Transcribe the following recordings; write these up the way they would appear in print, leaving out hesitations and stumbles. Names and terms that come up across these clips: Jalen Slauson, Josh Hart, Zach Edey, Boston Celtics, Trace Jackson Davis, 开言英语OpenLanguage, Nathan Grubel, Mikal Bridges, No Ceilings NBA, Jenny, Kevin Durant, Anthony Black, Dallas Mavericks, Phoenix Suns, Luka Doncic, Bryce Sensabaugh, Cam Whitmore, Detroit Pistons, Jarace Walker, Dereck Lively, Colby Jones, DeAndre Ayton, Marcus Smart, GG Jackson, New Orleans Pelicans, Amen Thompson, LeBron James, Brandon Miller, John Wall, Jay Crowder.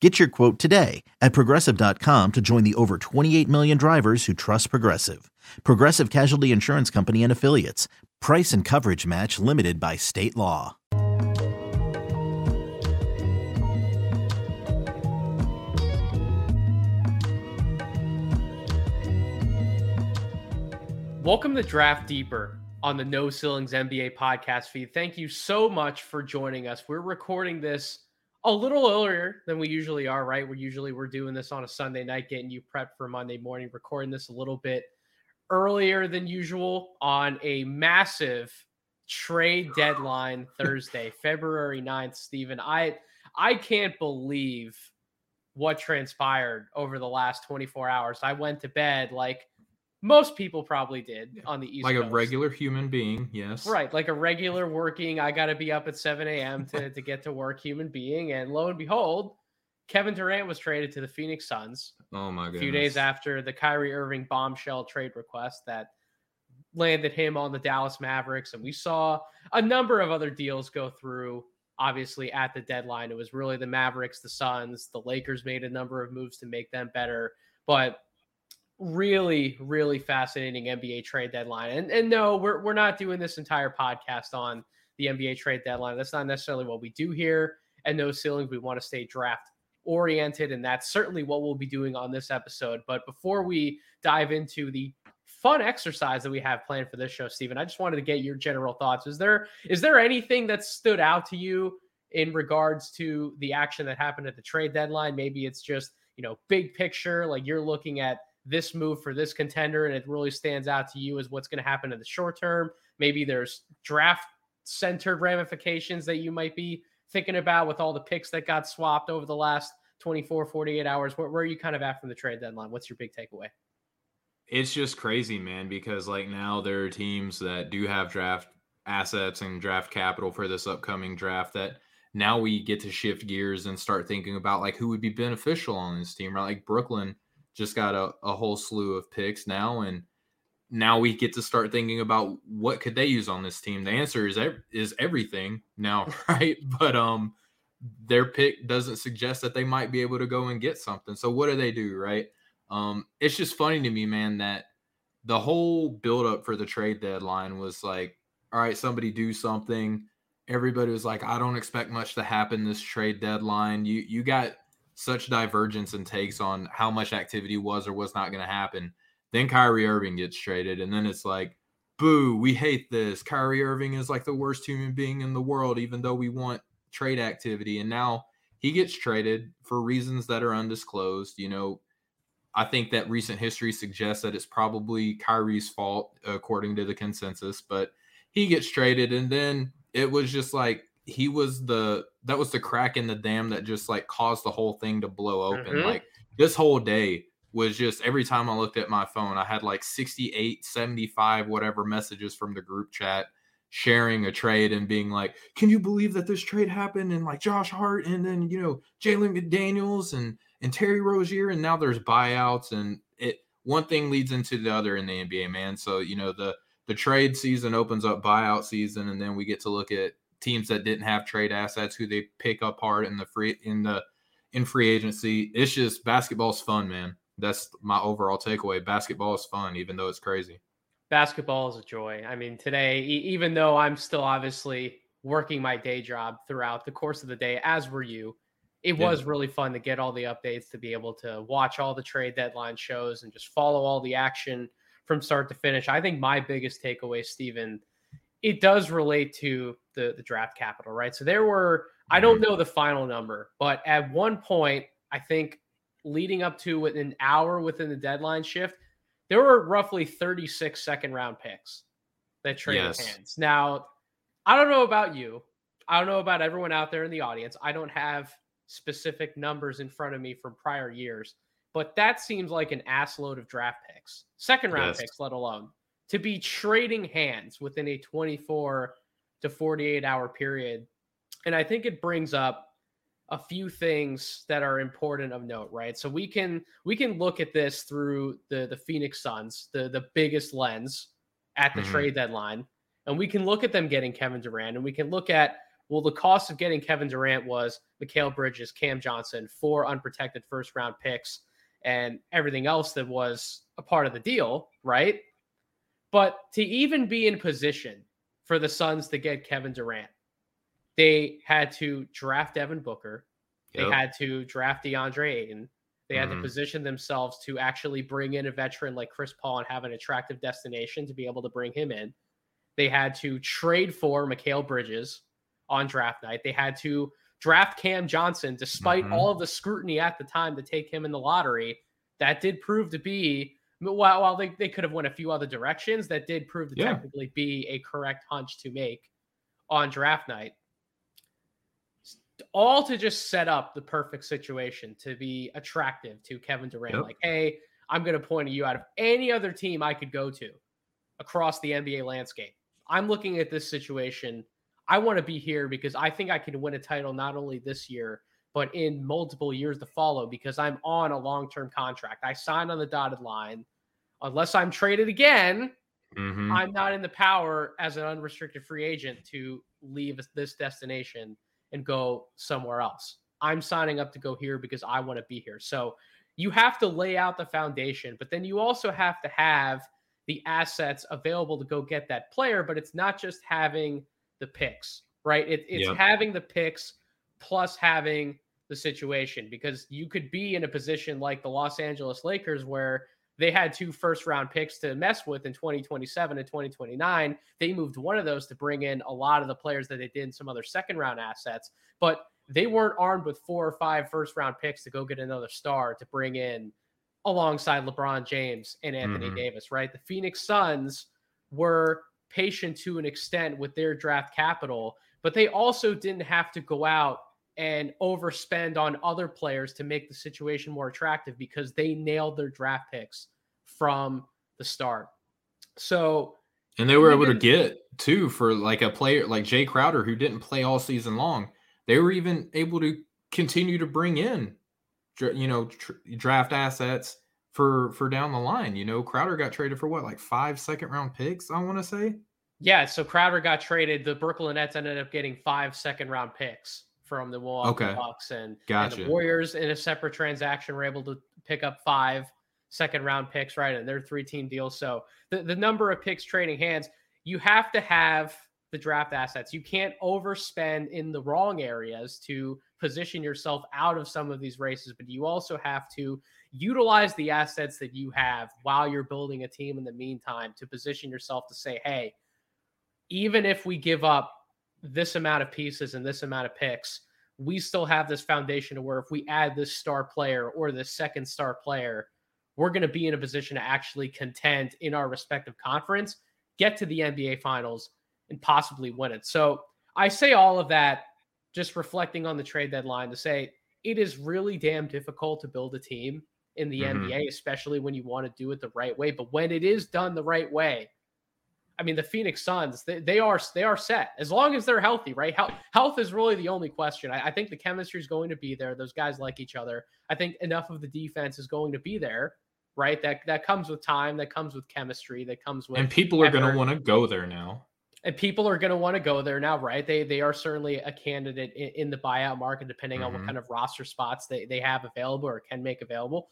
Get your quote today at Progressive.com to join the over 28 million drivers who trust Progressive. Progressive Casualty Insurance Company and Affiliates. Price and coverage match limited by state law. Welcome to Draft Deeper on the No Ceilings NBA podcast feed. Thank you so much for joining us. We're recording this a little earlier than we usually are, right? We're doing this on a Sunday night, getting you prepped for Monday morning, recording this a little bit earlier than usual on a massive trade deadline Thursday, February 9th. Steven, I can't believe what transpired over the last 24 hours. I went to bed like most people probably did on the East Coast. Like a regular human being, yes. Right, like a regular working, I got to be up at 7 a.m. to get to work human being. And lo and behold, Kevin Durant was traded to the Phoenix Suns. Oh, my goodness. A few days after the Kyrie Irving bombshell trade request that landed him on the Dallas Mavericks. And we saw a number of other deals go through, obviously, at the deadline. It was really the Mavericks, the Suns. The Lakers made a number of moves to make them better. But really, really fascinating NBA trade deadline. And no, we're not doing this entire podcast on the NBA trade deadline. That's not necessarily what we do here. And No Ceilings, we want to stay draft oriented. And that's certainly what we'll be doing on this episode. But before we dive into the fun exercise that we have planned for this show, Steven, I just wanted to get your general thoughts. Is there anything that stood out to you in regards to the action that happened at the trade deadline? Maybe it's just, big picture, like you're looking at this move for this contender, and it really stands out to you as what's going to happen in the short term. Maybe there's draft-centered ramifications that you might be thinking about with all the picks that got swapped over the last 24, 48 hours. Where are you kind of at from the trade deadline? What's your big takeaway? It's just crazy, man, because now there are teams that do have draft assets and draft capital for this upcoming draft that now we get to shift gears and start thinking about who would be beneficial on this team, right? Like Brooklyn just got a whole slew of picks now, and now we get to start thinking about what could they use on this team. The answer is everything now, right? But their pick doesn't suggest that they might be able to go and get something. So what do they do, right? It's just funny to me, man, that the whole buildup for the trade deadline was all right, somebody do something. Everybody was like, I don't expect much to happen this trade deadline. You got such divergence in takes on how much activity was or was not going to happen. Then Kyrie Irving gets traded, and then it's boo, we hate this. Kyrie Irving is the worst human being in the world, even though we want trade activity. And now he gets traded for reasons that are undisclosed. I think that recent history suggests that it's probably Kyrie's fault, according to the consensus, but he gets traded. And then it was just that was the crack in the dam that just caused the whole thing to blow open. Mm-hmm. This whole day was just, every time I looked at my phone, I had 68, 75, whatever messages from the group chat sharing a trade and being can you believe that this trade happened? And Josh Hart, and then, Jalen McDaniels and Terry Rozier. And now there's buyouts, and one thing leads into the other in the NBA, man. So, the trade season opens up buyout season, and then we get to look at teams that didn't have trade assets, who they pick up hard in free agency. It's just, basketball's fun, man. That's my overall takeaway. Basketball is fun, even though it's crazy. Basketball is a joy. I mean, today, even though I'm still obviously working my day job throughout the course of the day, as were you, it was really fun to get all the updates, to be able to watch all the trade deadline shows and just follow all the action from start to finish. I think my biggest takeaway, Steven, it does relate to the draft capital, right? So there were, I don't know the final number, but at one point, I think leading up to an hour within the deadline shift, there were roughly 36 second round picks that traded hands. Now, I don't know about you. I don't know about everyone out there in the audience. I don't have specific numbers in front of me from prior years, but that seems like an assload of draft picks, second round picks, let alone. to be trading hands within a 24 to 48 hour period. And I think it brings up a few things that are important of note, right? So we can look at this through the Phoenix Suns, the biggest lens at the trade deadline. And we can look at them getting Kevin Durant, and we can look at, well, the cost of getting Kevin Durant was Mikal Bridges, Cam Johnson, 4 unprotected first-round picks, and everything else that was a part of the deal, right? But to even be in position for the Suns to get Kevin Durant, they had to draft Devin Booker. Yep. They had to draft DeAndre Ayton. They had to position themselves to actually bring in a veteran like Chris Paul and have an attractive destination to be able to bring him in. They had to trade for Mikal Bridges on draft night. They had to draft Cam Johnson, despite all of the scrutiny at the time to take him in the lottery. That did prove to be, while they could have went a few other directions, that did prove to technically be a correct hunch to make on draft night. All to just set up the perfect situation to be attractive to Kevin Durant. Like, hey, I'm going to point at you out of any other team I could go to across the NBA landscape. I'm looking at this situation. I want to be here because I think I can win a title not only this year, but in multiple years to follow, because I'm on a long-term contract. I signed on the dotted line. Unless I'm traded again, I'm not in the power as an unrestricted free agent to leave this destination and go somewhere else. I'm signing up to go here because I want to be here. So you have to lay out the foundation, but then you also have to have the assets available to go get that player. But it's not just having the picks, right? It's having the picks plus having the situation, because you could be in a position like the Los Angeles Lakers, where they had 2 first-round picks to mess with in 2027 and 2029. They moved one of those to bring in a lot of the players that they did in some other second-round assets, but they weren't armed with 4 or 5 first-round picks to go get another star to bring in alongside LeBron James and Anthony Davis, right? The Phoenix Suns were patient to an extent with their draft capital, but they also didn't have to go out and overspend on other players to make the situation more attractive, because they nailed their draft picks from the start. So, and they were able to get too, for like a player like Jay Crowder, who didn't play all season long. They were even able to continue to bring in, you know, draft assets for down the line. You know, Crowder got traded for what, like 5 second-round picks, I want to say? Yeah, so Crowder got traded. The Brooklyn Nets ended up getting 5 second-round picks from the Milwaukee Bucks. And, and the Warriors, in a separate transaction, were able to pick up 5 second-round picks, right, in their 3-team deal. So the number of picks trading hands, you have to have the draft assets. You can't overspend in the wrong areas to position yourself out of some of these races, but you also have to utilize the assets that you have while you're building a team in the meantime to position yourself to say, hey, even if we give up this amount of pieces and this amount of picks, we still have this foundation to where if we add this star player or this second star player, we're going to be in a position to actually contend in our respective conference, get to the NBA Finals, and possibly win it. So I say all of that just reflecting on the trade deadline to say it is really damn difficult to build a team in the NBA, especially when you want to do it the right way. But when it is done the right way, I mean, the Phoenix Suns, they are set as long as they're healthy, right? Health is really the only question. I think the chemistry is going to be there. Those guys like each other. I think enough of the defense is going to be there, right? That comes with time. That comes with chemistry. That comes with, and people are going to want to go there now. And people are going to want to go there now, right? They are certainly a candidate in the buyout market, depending on what kind of roster spots they have available or can make available.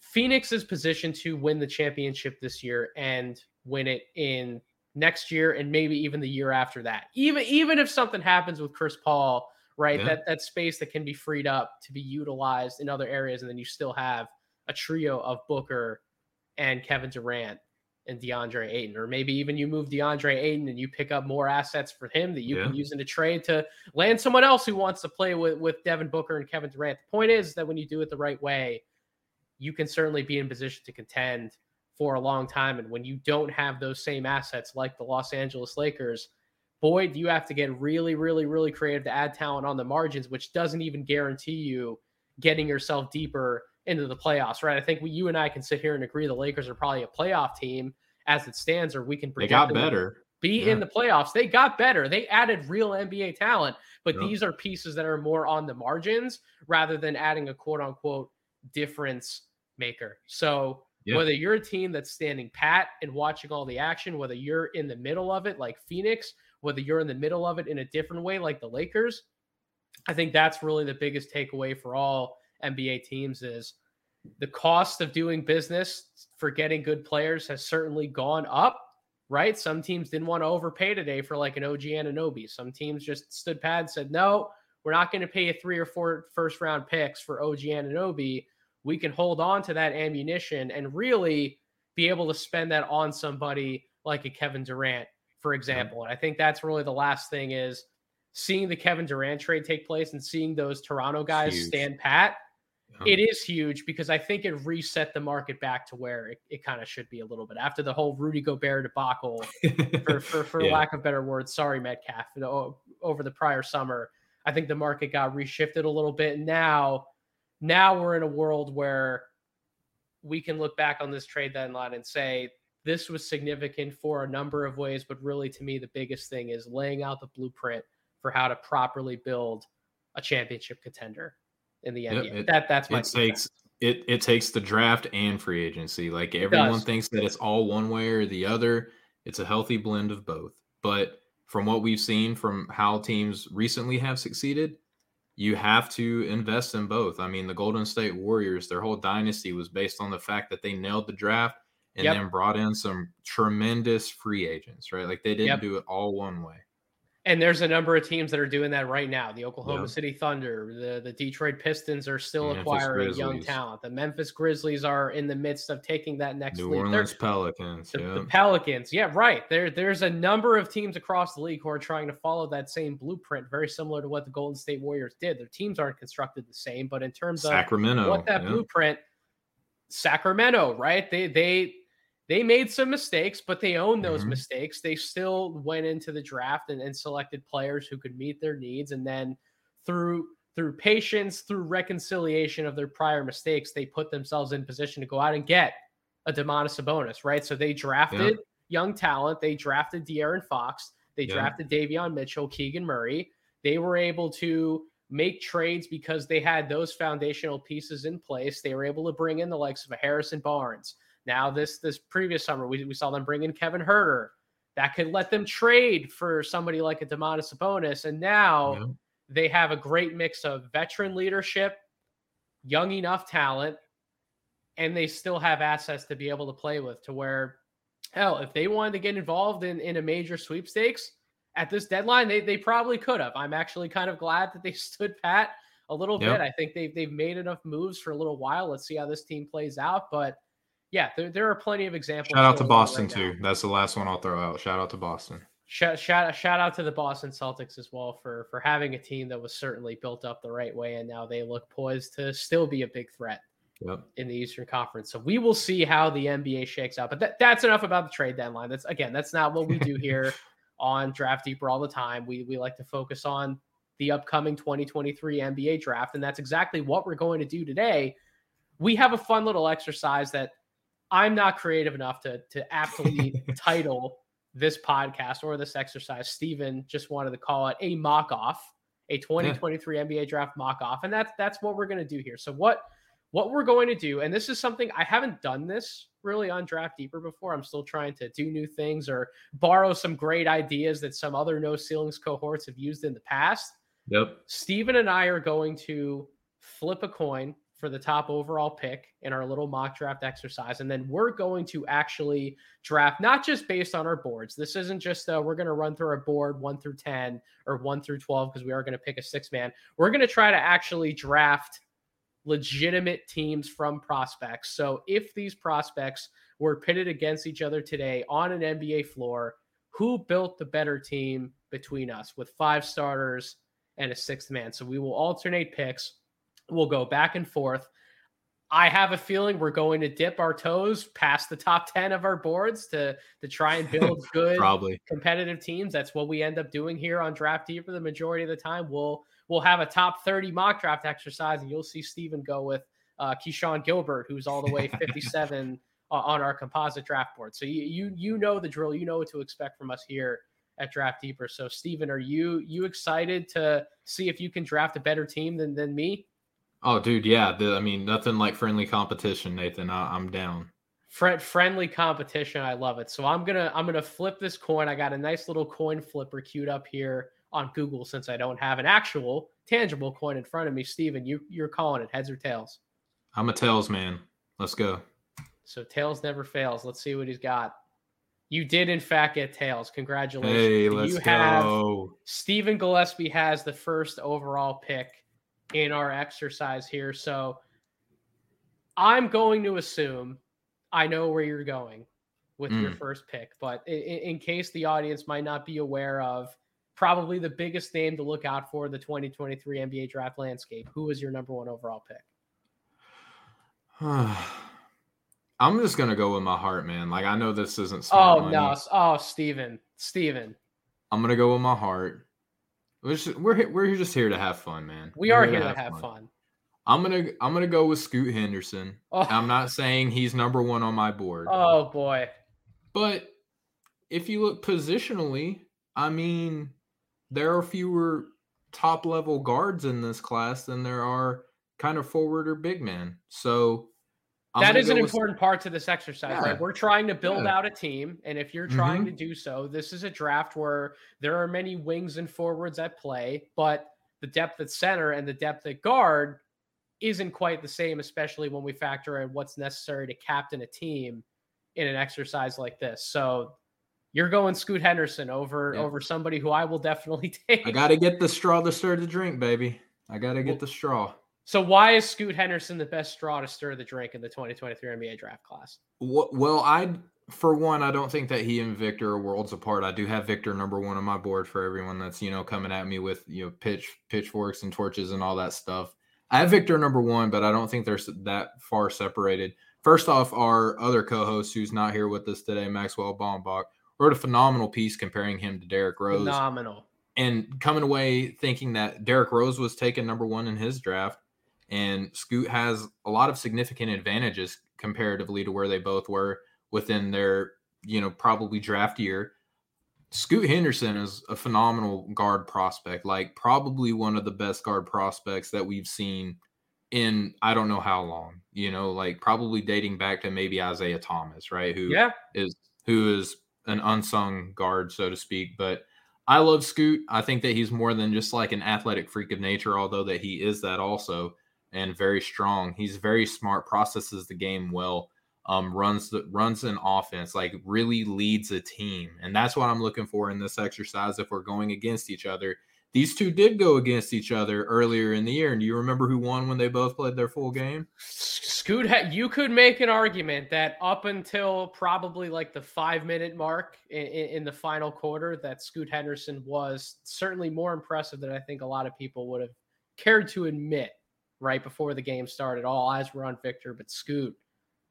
Phoenix is positioned to win the championship this year and win it in next year and maybe even the year after that. Even if something happens with Chris Paul, right? Yeah. That space that can be freed up to be utilized in other areas, and then you still have a trio of Booker and Kevin Durant and DeAndre Ayton, or maybe even you move DeAndre Ayton and you pick up more assets for him that you can use in a trade to land someone else who wants to play with Devin Booker and Kevin Durant. The point is that when you do it the right way, you can certainly be in position to contend for a long time. And when you don't have those same assets like the Los Angeles Lakers, boy, do you have to get really, really, really creative to add talent on the margins, which doesn't even guarantee you getting yourself deeper into the playoffs, right? I think you and I can sit here and agree the Lakers are probably a playoff team as it stands, or we can project. They got better. In the playoffs. They got better. They added real NBA talent, but these are pieces that are more on the margins rather than adding a quote-unquote difference maker. So whether you're a team that's standing pat and watching all the action, whether you're in the middle of it like Phoenix, whether you're in the middle of it in a different way like the Lakers, I think that's really the biggest takeaway for all NBA teams is the cost of doing business for getting good players has certainly gone up, right? Some teams didn't want to overpay today for like an OG Anunoby. Some teams just stood pat and said, no, we're not going to pay you 3 or 4 first-round picks for OG Anunoby. We can hold on to that ammunition and really be able to spend that on somebody like a Kevin Durant, for example. And I think that's really the last thing is seeing the Kevin Durant trade take place and seeing those Toronto guys stand pat. It is huge because I think it reset the market back to where it kind of should be a little bit after the whole Rudy Gobert debacle for lack of better words. Sorry, Metcalf, over the prior summer. I think the market got reshifted a little bit. Now we're in a world where we can look back on this trade deadline and say this was significant for a number of ways, but really to me, the biggest thing is laying out the blueprint for how to properly build a championship contender in the NBA. It takes the draft and free agency. Like everyone thinks that it's all one way or the other. It's a healthy blend of both. But from what we've seen from how teams recently have succeeded, you have to invest in both. I mean, the Golden State Warriors, their whole dynasty was based on the fact that they nailed the draft and then brought in some tremendous free agents, right? Like they didn't do it all one way. And there's a number of teams that are doing that right now. The Oklahoma City Thunder, the Detroit Pistons are still acquiring young talent. The Memphis Grizzlies are in the midst of taking that next leap. New Orleans Pelicans. The Pelicans. Yeah, right. There's a number of teams across the league who are trying to follow that same blueprint, very similar to what the Golden State Warriors did. Their teams aren't constructed the same, but in terms of what that blueprint, Sacramento, right? They made some mistakes, but they own those mistakes. They still went into the draft and selected players who could meet their needs. And then through patience, through reconciliation of their prior mistakes, they put themselves in position to go out and get a Domantas Sabonis, right? So they drafted young talent. They drafted De'Aaron Fox. They drafted Davion Mitchell, Keegan Murray. They were able to make trades because they had those foundational pieces in place. They were able to bring in the likes of a Harrison Barnes. Now, this previous summer, we saw them bring in Kevin Herter. That could let them trade for somebody like a Domantas Sabonis. And now they have a great mix of veteran leadership, young enough talent, and they still have assets to be able to play with to where, hell, if they wanted to get involved in a major sweepstakes at this deadline, they probably could have. I'm actually kind of glad that they stood pat a little bit. I think they've made enough moves for a little while. Let's see how this team plays out. But yeah, there are plenty of examples. Shout out to Boston, too. That's the last one I'll throw out. Shout out to Boston. Shout out to the Boston Celtics as well for having a team that was certainly built up the right way, and now they look poised to still be a big threat in the Eastern Conference. So we will see how the NBA shakes out. But that's enough about the trade deadline. That's not what we do here on Draft Deeper all the time. We like to focus on the upcoming 2023 NBA draft, and that's exactly what we're going to do today. We have a fun little exercise that I'm not creative enough to aptly title this podcast or this exercise. Steven just wanted to call it a mock-off, a 2023 NBA draft mock-off. And that's what we're going to do here. So what we're going to do, and this is something I haven't done this really on Draft Deeper before. I'm still trying to do new things or borrow some great ideas that some other No Ceilings cohorts have used in the past. Yep. Steven and I are going to flip a coin for the top overall pick in our little mock draft exercise. And then we're going to actually draft, not just based on our boards. This isn't just we're going to run through our board 1 through 10 or 1 through 12, because we are going to pick a 6-man. We're going to try to actually draft legitimate teams from prospects. So if these prospects were pitted against each other today on an NBA floor, who built the better team between us with 5 starters and a 6th man? So we will alternate picks. We'll go back and forth. I have a feeling we're going to dip our toes past the top 10 of our boards to try and build good competitive teams. That's what we end up doing here on Draft Deeper. The majority of the time, we'll have a top 30 mock draft exercise, and you'll see Steven go with Keyshawn Gilbert, who's all the way 57 on our composite draft board. So you know the drill. You know what to expect from us here at Draft Deeper. So Steven, are you excited to see if you can draft a better team than me? Oh, dude, yeah. I mean, nothing like friendly competition, Nathan. I'm down. Friendly competition, I love it. So I'm gonna flip this coin. I got a nice little coin flipper queued up here on Google since I don't have an actual tangible coin in front of me. Steven, you're calling it heads or tails? I'm a tails man. Let's go. So tails never fails. Let's see what he's got. You did, in fact, get tails. Congratulations. Hey, let's go. Stephen Gillespie has the first overall pick in our exercise here. So I'm going to assume I know where you're going with your first pick. But in case the audience might not be aware of, probably the biggest name to look out for the 2023 NBA draft landscape, who is your number one overall pick? I'm just going to go with my heart, man. Like, I know this isn't smart money. No. Oh, Steven. I'm going to go with my heart. We're just here to have fun, man. We are here to have fun. I'm going to go with Scoot Henderson. Oh. I'm not saying he's number one on my board. Oh, boy. But if you look positionally, I mean, there are fewer top-level guards in this class than there are kind of forward or big man. So that is an important part to this exercise, right? We're trying to build out a team, and if you're trying to do so, this is a draft where there are many wings and forwards at play, but the depth at center and the depth at guard isn't quite the same, especially when we factor in what's necessary to captain a team in an exercise like this. So you're going Scoot Henderson over somebody who I will definitely take. I got to get the straw to stir the drink, baby. I got to get the straw. So why is Scoot Henderson the best straw to stir the drink in the 2023 NBA draft class? Well, I don't think that he and Victor are worlds apart. I do have Victor number one on my board for everyone that's, coming at me with, pitchforks and torches and all that stuff. I have Victor number one, but I don't think they're that far separated. First off, our other co-host who's not here with us today, Maxwell Baumbach, wrote a phenomenal piece comparing him to Derrick Rose. Phenomenal. And coming away thinking that Derrick Rose was taken number one in his draft. And Scoot has a lot of significant advantages comparatively to where they both were within their, probably draft year. Scoot Henderson is a phenomenal guard prospect, like probably one of the best guard prospects that we've seen in I don't know how long, like probably dating back to maybe Isaiah Thomas, right? Who is an unsung guard, so to speak. But I love Scoot. I think that he's more than just like an athletic freak of nature, although that he is that also. And very strong. He's very smart, processes the game well, runs an offense, like really leads a team. And that's what I'm looking for in this exercise if we're going against each other. These two did go against each other earlier in the year. And do you remember who won when they both played their full game? Scoot, you could make an argument that up until probably like the 5-minute mark in the final quarter, that Scoot Henderson was certainly more impressive than I think a lot of people would have cared to admit. Right before the game started, all eyes were on Victor, but Scoot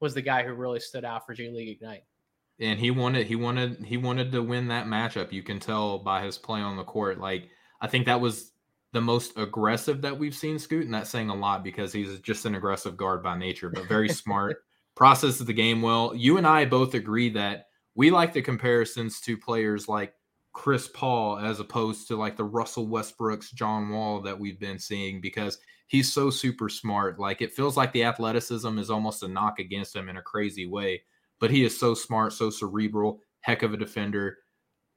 was the guy who really stood out for G League Ignite. And he wanted to win that matchup. You can tell by his play on the court. Like, I think that was the most aggressive that we've seen Scoot, and that's saying a lot because he's just an aggressive guard by nature, but very smart, processes the game well. You and I both agree that we like the comparisons to players like Chris Paul as opposed to like the Russell Westbrook's, John Wall that we've been seeing because he's so super smart. Like it feels like the athleticism is almost a knock against him in a crazy way, but he is so smart, so cerebral, heck of a defender.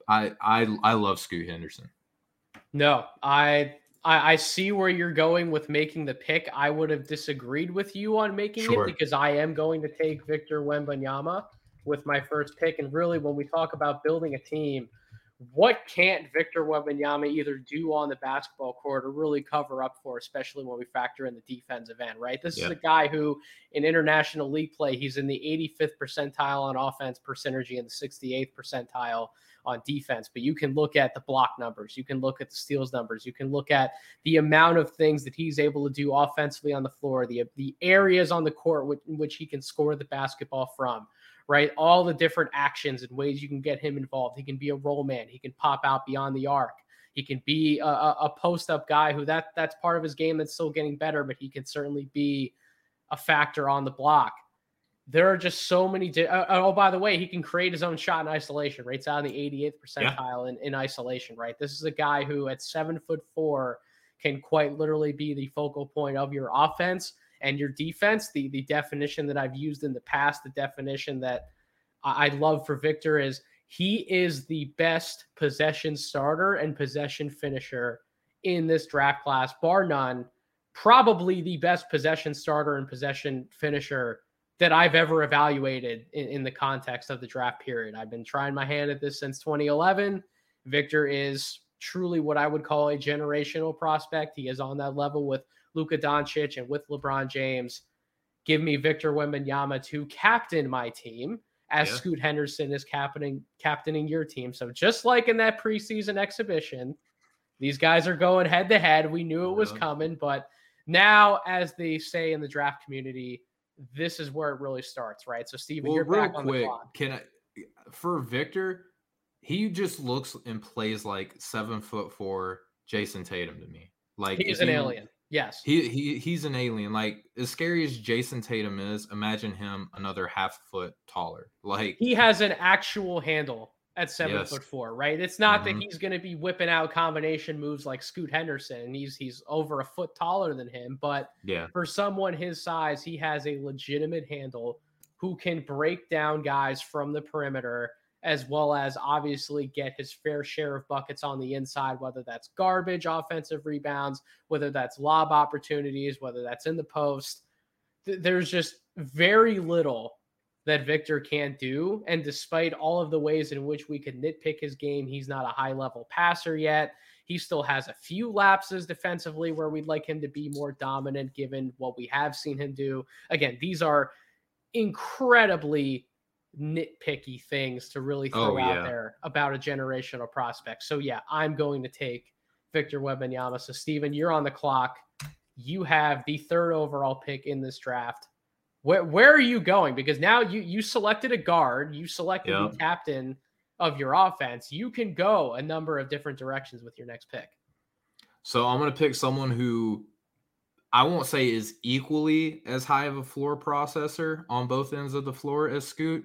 I love Scoot Henderson. No, I see where you're going with making the pick. I would have disagreed with you on making it because I am going to take Victor Wembanyama with my first pick. And really when we talk about building a team, what can't Victor Wembanyama either do on the basketball court or really cover up for, especially when we factor in the defensive end, right? This is a guy who in international league play, he's in the 85th percentile on offense per synergy and the 68th percentile on defense. But you can look at the block numbers. You can look at the steals numbers. You can look at the amount of things that he's able to do offensively on the floor, the areas on the court in which he can score the basketball from. Right? All the different actions and ways you can get him involved. He can be a roll man. He can pop out beyond the arc. He can be a post-up guy who that's part of his game that's still getting better, but he can certainly be a factor on the block. there are just so many. Oh, by the way, he can create his own shot in isolation, rates out in the 88th percentile in isolation, right? This is a guy who at 7'4" can quite literally be the focal point of your offense and your defense. The definition that I've used in the past, the definition that I love for Victor is he is the best possession starter and possession finisher in this draft class, bar none. Probably the best possession starter and possession finisher that I've ever evaluated in the context of the draft period. I've been trying my hand at this since 2011. Victor is truly what I would call a generational prospect. He is on that level with Luka Doncic and with LeBron James. Give me Victor Wembanyama to captain my team as Scoot Henderson is captaining your team. So just like in that preseason exhibition, these guys are going head to head. We knew it was coming, but now, as they say in the draft community, this is where it really starts, right? So, Steven, you're back on the clock. For Victor, he just looks and plays like 7'4" Jason Tatum to me. Like he's an alien. Yes, he's an alien. Like as scary as Jason Tatum is, imagine him another half foot taller. Like he has an actual handle at 7'4", right? It's not that he's going to be whipping out combination moves like Scoot Henderson, and he's over a foot taller than him. But for someone his size, he has a legitimate handle who can break down guys from the perimeter, as well as obviously get his fair share of buckets on the inside, whether that's garbage offensive rebounds, whether that's lob opportunities, whether that's in the post. There's just very little that Victor can't do. And despite all of the ways in which we could nitpick his game, he's not a high-level passer yet. He still has a few lapses defensively where we'd like him to be more dominant given what we have seen him do. Again, these are incredibly nitpicky things to really throw out there about a generational prospect. So, I'm going to take Victor Wembanyama. So, Steven, you're on the clock. You have the third overall pick in this draft. Where are you going? Because now you selected a guard, you selected the captain of your offense. You can go a number of different directions with your next pick. So I'm going to pick someone who I won't say is equally as high of a floor processor on both ends of the floor as Scoot,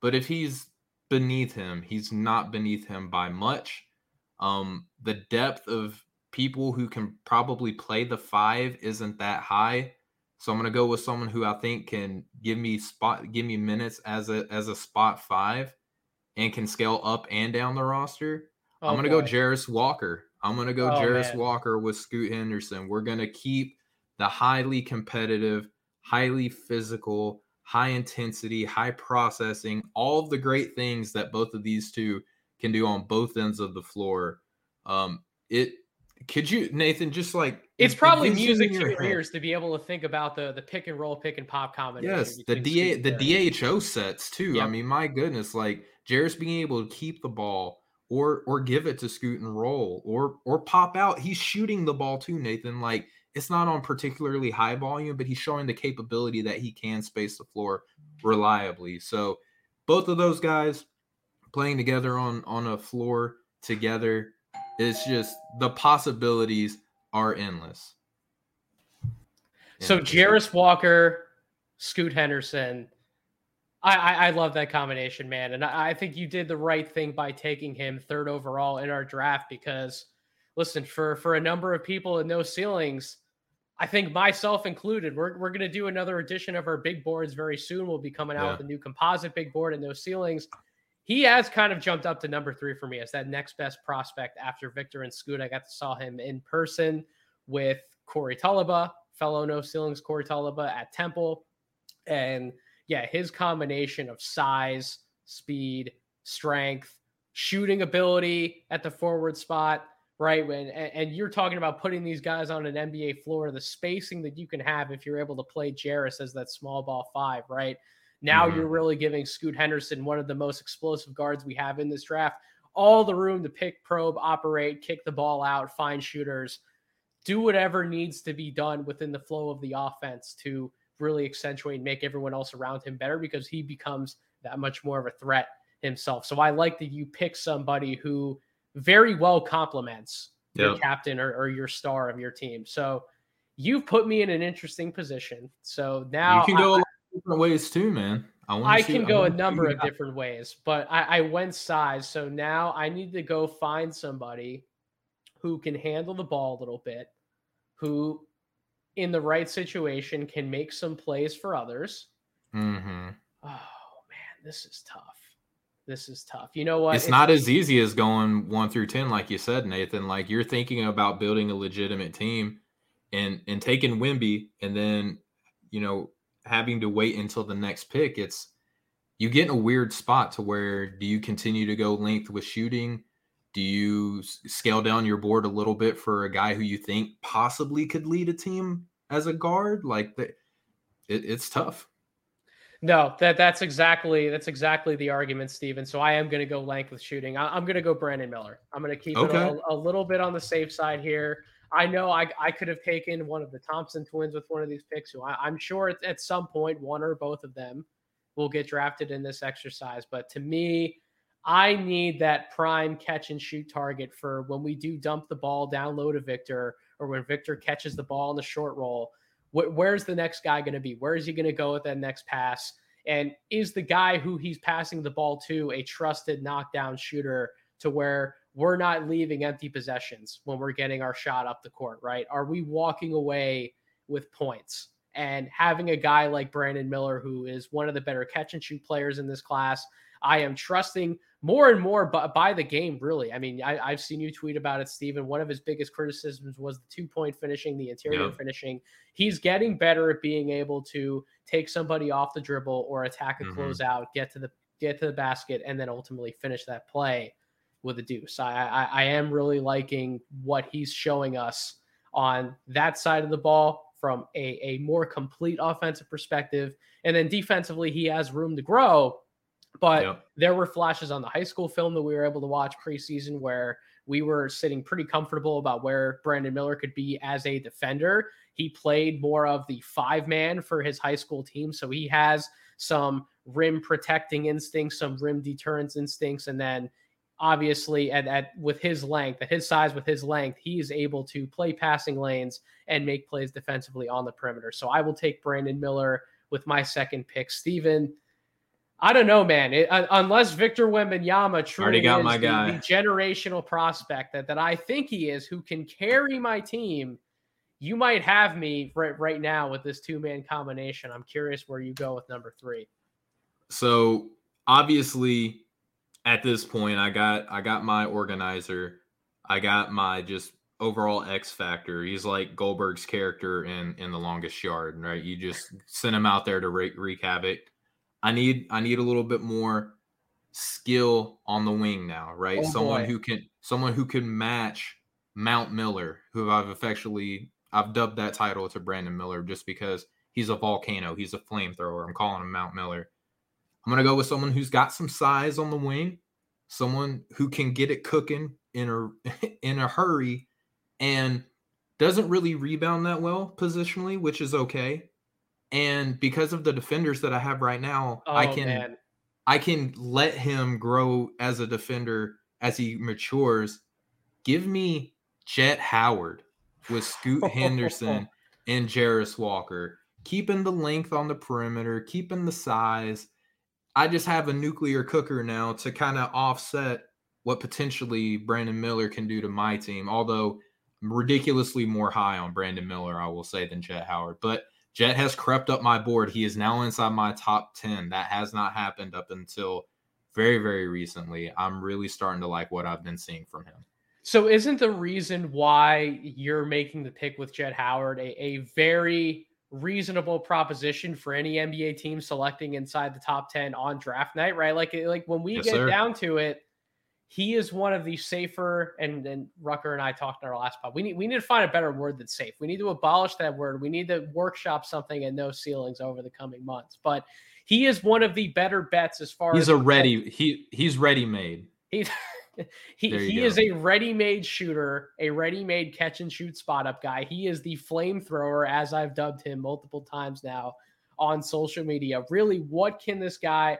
but if he's beneath him, he's not beneath him by much. The depth of people who can probably play the five isn't that high. So I'm going to go with someone who I think can give me minutes as a spot five and can scale up and down the roster. Oh, I'm going to go Jarace Walker. I'm going to go Jarace Walker with Scoot Henderson. We're going to keep the highly competitive, highly physical, high intensity, high processing, all of the great things that both of these two can do on both ends of the floor. Could you, Nathan, just like it's probably music to your ears to be able to think about the pick and roll, pick and pop combination. Yes, the DHO sets too. Yep. I mean, my goodness, like Jarace being able to keep the ball or give it to Scoot and roll or pop out. He's shooting the ball too, Nathan. Like it's not on particularly high volume, but he's showing the capability that he can space the floor reliably. So both of those guys playing together on a floor together. It's just the possibilities are endless. So Jarace Walker, Scoot Henderson. I love that combination, man. And I think you did the right thing by taking him third overall in our draft because, listen, for a number of people in No Ceilings, I think myself included, we're going to do another edition of our big boards very soon. We'll be coming out with a new composite big board and No Ceilings. He has kind of jumped up to number three for me as that next best prospect after Victor and Scoot. I got to saw him in person with Corey Tullaba, fellow No Ceilings Corey Tullaba at Temple. And his combination of size, speed, strength, shooting ability at the forward spot, right? And you're talking about putting these guys on an NBA floor, the spacing that you can have if you're able to play Jarace as that small ball five, right? Now you're really giving Scoot Henderson, one of the most explosive guards we have in this draft, all the room to pick, probe, operate, kick the ball out, find shooters, do whatever needs to be done within the flow of the offense to really accentuate and make everyone else around him better because he becomes that much more of a threat himself. So I like that you pick somebody who very well complements your captain or your star of your team. So you've put me in an interesting position. So now you can go different ways too, man. I can go a number of different ways, but I went size. So now I need to go find somebody who can handle the ball a little bit, who in the right situation can make some plays for others. Mm-hmm. Oh, man, this is tough. This is tough. You know what? It's not as easy as going 1 through 10, like you said, Nathan. Like, you're thinking about building a legitimate team and taking Wemby and then, you know, having to wait until the next pick. It's, you get in a weird spot to where, do you continue to go length with shooting? Do you scale down your board a little bit for a guy who you think possibly could lead a team as a guard? Like, it's tough. No, that's exactly the argument, Steven. So I am going to go length with shooting. I'm going to go Brandon Miller. I'm going to keep it a little bit on the safe side here. I know I could have taken one of the Thompson twins with one of these picks, who I'm sure at some point one or both of them will get drafted in this exercise. But to me, I need that prime catch and shoot target for when we do dump the ball down low to Victor, or when Victor catches the ball in the short roll. Where's the next guy going to be? Where is he going to go with that next pass? And is the guy who he's passing the ball to a trusted knockdown shooter, to where we're not leaving empty possessions when we're getting our shot up the court, right? Are we walking away with points? And having a guy like Brandon Miller, who is one of the better catch and shoot players in this class, I am trusting more and more by the game, really. I mean, I've seen you tweet about it, Steven. One of his biggest criticisms was the two-point finishing, the interior finishing. He's getting better at being able to take somebody off the dribble or attack a closeout, get to the basket, and then ultimately finish that play with a deuce. I am really liking what he's showing us on that side of the ball from a more complete offensive perspective. And then defensively, he has room to grow. But there were flashes on the high school film that we were able to watch preseason where we were sitting pretty comfortable about where Brandon Miller could be as a defender. He played more of the 5-man for his high school team. So he has some rim protecting instincts, some rim deterrence instincts. And then obviously with his length, at his size, with his length, he is able to play passing lanes and make plays defensively on the perimeter. So I will take Brandon Miller with my second pick. Steven, I don't know, man. Unless Victor Wembanyama truly is the generational prospect that I think he is, who can carry my team, you might have me right now with this 2-man combination. I'm curious where you go with number 3. So obviously, at this point, I got my organizer. I got my just overall X factor. He's like Goldberg's character in The Longest Yard, right? You just send him out there to wreak havoc. I need a little bit more skill on the wing now, right? Someone who can match Mount Miller, who I've dubbed that title to Brandon Miller just because he's a volcano, he's a flamethrower. I'm calling him Mount Miller. I'm gonna go with someone who's got some size on the wing, someone who can get it cooking in a hurry, and doesn't really rebound that well positionally, which is okay. And because of the defenders that I have right now, I can let him grow as a defender as he matures. Give me Jett Howard with Scoot Henderson and Jarace Walker, keeping the length on the perimeter, keeping the size. I just have a nuclear cooker now to kind of offset what potentially Brandon Miller can do to my team. Although I'm ridiculously more high on Brandon Miller, I will say, than Jett Howard, but Jett has crept up my board. He is now inside my top 10. That has not happened up until very, very recently. I'm really starting to like what I've been seeing from him. So isn't the reason why you're making the pick with Jett Howard a very reasonable proposition for any NBA team selecting inside the top 10 on draft night, right? Like when we get down to it, he is one of the safer, and Rucker and I talked in our last pod. We need to find a better word than safe. We need to abolish that word. We need to workshop something and No Ceilings over the coming months. But he is one of the better bets as far as he's ready-made. He is a ready-made shooter, a ready-made catch-and-shoot spot-up guy. He is the flamethrower, as I've dubbed him multiple times now on social media. Really, what can't this guy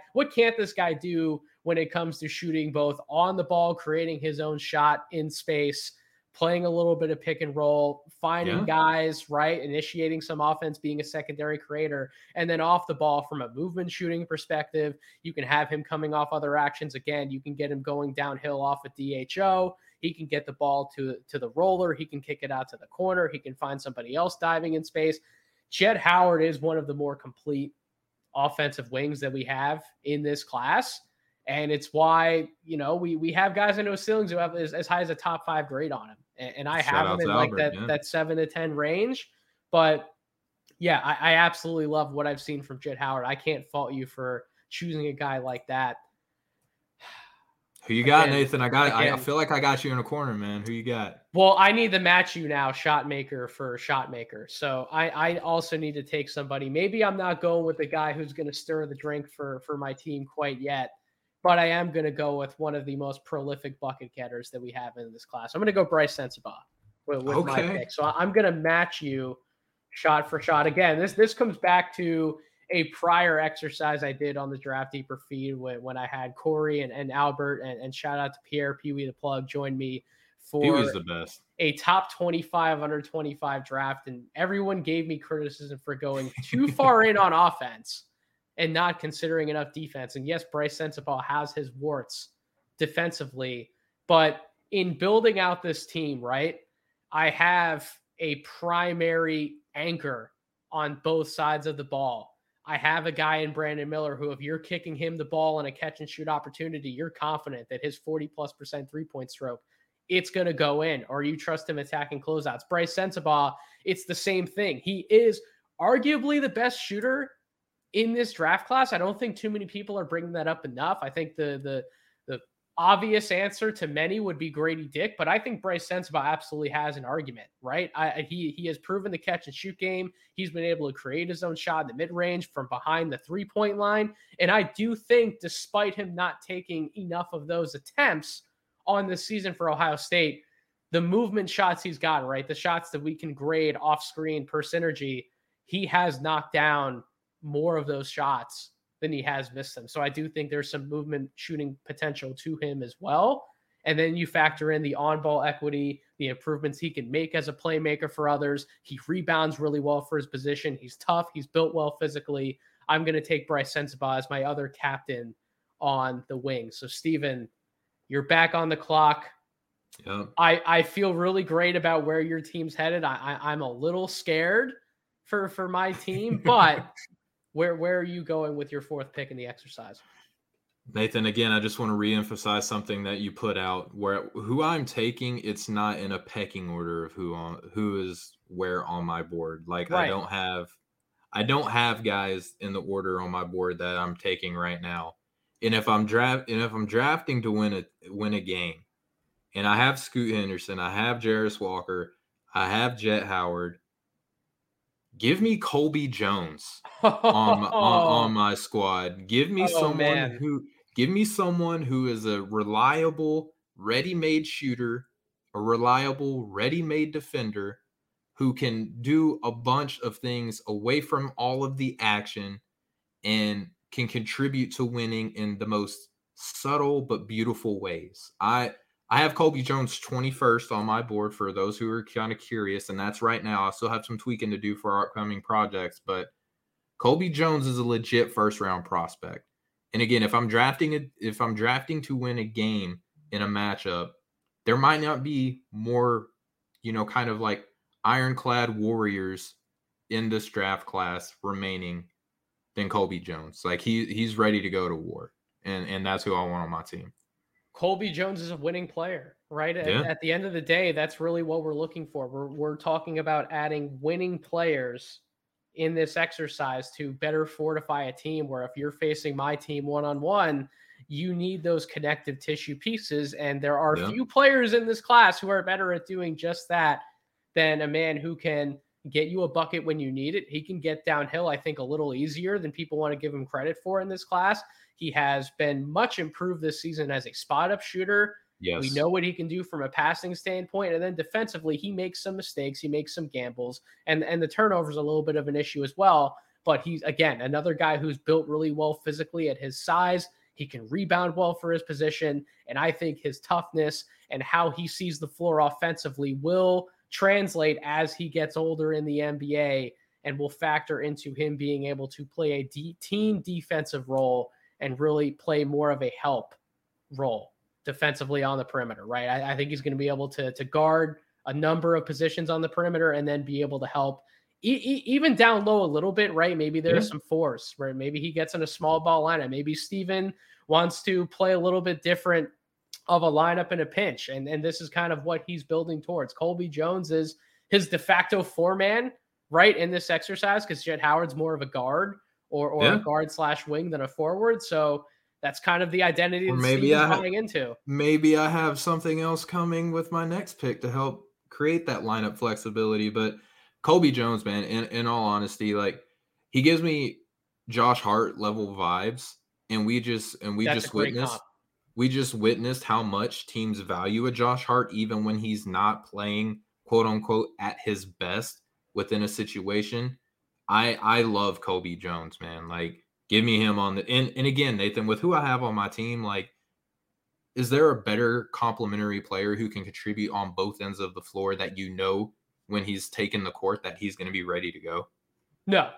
do when it comes to shooting, both on the ball, creating his own shot in space, playing a little bit of pick and roll, finding guys, right, initiating some offense, being a secondary creator. And then off the ball from a movement shooting perspective, you can have him coming off other actions. Again, you can get him going downhill off a DHO. He can get the ball to the roller. He can kick it out to the corner. He can find somebody else diving in space. Jett Howard is one of the more complete offensive wings that we have in this class. And it's why, you know, we have guys in No Ceilings who have as high as a top five grade on him. And I have him in Albert, like that 7 to 10 range. But yeah, I absolutely love what I've seen from Jett Howard. I can't fault you for choosing a guy like that. Who you got, Nathan? I feel like I got you in a corner, man. Who you got? Well, I need to match you now, shot maker for shot maker. So I also need to take somebody. Maybe I'm not going with the guy who's going to stir the drink for my team quite yet. But I am going to go with one of the most prolific bucket getters that we have in this class. I'm going to go Bryce Sensabaugh with my pick. So I'm going to match you shot for shot. Again, this comes back to a prior exercise I did on the Draft Deeper feed when I had Corey and Albert, and shout out to Pierre Pee-wee the Plug, joined me for the best. A top 25 under 25 draft. And everyone gave me criticism for going too far in on offense and not considering enough defense. And yes, Bryce Sensabaugh has his warts defensively, but in building out this team, right, I have a primary anchor on both sides of the ball. I have a guy in Brandon Miller who, if you're kicking him the ball in a catch and shoot opportunity, you're confident that his 40+% 3-point stroke, it's going to go in, or you trust him attacking closeouts. Bryce Sensabaugh, it's the same thing. He is arguably the best shooter in this draft class. I don't think too many people are bringing that up enough. I think the obvious answer to many would be Grady Dick, but I think Bryce Sensabaugh absolutely has an argument, right? He has proven the catch and shoot game. He's been able to create his own shot in the mid-range from behind the three-point line. And I do think, despite him not taking enough of those attempts on this season for Ohio State, the movement shots he's gotten, right, the shots that we can grade off-screen per synergy, he has knocked down more of those shots than he has missed them. So I do think there's some movement shooting potential to him as well. And then you factor in the on-ball equity, the improvements he can make as a playmaker for others. He rebounds really well for his position. He's tough. He's built well physically. I'm going to take Bryce Sensabaugh as my other captain on the wing. So, Steven, you're back on the clock. Yep. I feel really great about where your team's headed. I'm a little scared for my team, but... Where are you going with your fourth pick in the exercise? Nathan, again, I just want to reemphasize something that you put out. Where who I'm taking, it's not in a pecking order of who is where on my board. Like right. I don't have guys in the order on my board that I'm taking right now. And if I'm drafting to win a game, and I have Scoot Henderson, I have Jarace Walker, I have Jett Howard. Give me Colby Jones on my squad. Give me someone who is a reliable, ready-made shooter, a reliable, ready-made defender who can do a bunch of things away from all of the action and can contribute to winning in the most subtle but beautiful ways. I have Colby Jones 21st on my board for those who are kind of curious, and that's right now. I still have some tweaking to do for our upcoming projects, but Colby Jones is a legit first-round prospect. And again, if I'm drafting to win a game in a matchup, there might not be more, you know, kind of like ironclad warriors in this draft class remaining than Colby Jones. Like he's ready to go to war, and that's who I want on my team. Colby Jones is a winning player, right? Yeah. At the end of the day, that's really what we're looking for. We're talking about adding winning players in this exercise to better fortify a team where if you're facing my team one-on-one, you need those connective tissue pieces. And there are few players in this class who are better at doing just that than a man who can get you a bucket when you need it. He can get downhill, I think, a little easier than people want to give him credit for in this class. He has been much improved this season as a spot-up shooter. Yes. We know what he can do from a passing standpoint. And then defensively, he makes some mistakes. He makes some gambles. And the turnover is a little bit of an issue as well. But he's, again, another guy who's built really well physically at his size. He can rebound well for his position. And I think his toughness and how he sees the floor offensively will translate as he gets older in the NBA and will factor into him being able to play a team defensive role and really play more of a help role defensively on the perimeter, right? I think he's going to be able to guard a number of positions on the perimeter and then be able to help even down low a little bit, right? Maybe there's some force where maybe he gets in a small ball lineup. Maybe Steven wants to play a little bit different of a lineup in a pinch. And this is kind of what he's building towards. Colby Jones is his de facto four-man, right, in this exercise, because Jett Howard's more of a guard or a guard/wing than a forward. So that's kind of the identity that Steven's running into. Maybe I have something else coming with my next pick to help create that lineup flexibility. But Colby Jones, man, in all honesty, like, he gives me Josh Hart level vibes, and we just witnessed how much teams value a Josh Hart, even when he's not playing quote unquote at his best within a situation. I love Colby Jones, man. Like, give me him on the, and again, Nathan, with who I have on my team, like, is there a better complementary player who can contribute on both ends of the floor that, you know, when he's taken the court, that he's going to be ready to go? No.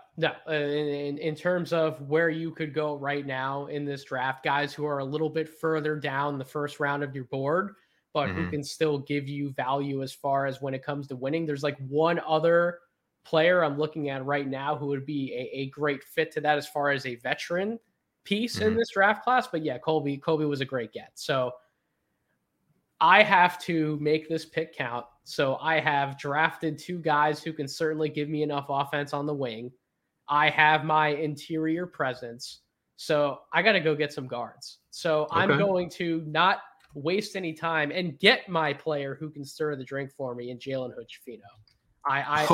In terms of where you could go right now in this draft, guys who are a little bit further down the first round of your board, but who can still give you value as far as when it comes to winning. There's like one other player I'm looking at right now who would be a great fit to that as far as a veteran piece in this draft class. But yeah, Colby was a great get. So I have to make this pick count. So I have drafted two guys who can certainly give me enough offense on the wing. I have my interior presence. So I got to go get some guards. So I'm going to not waste any time and get my player who can stir the drink for me in Jalen Hood-Schifino. I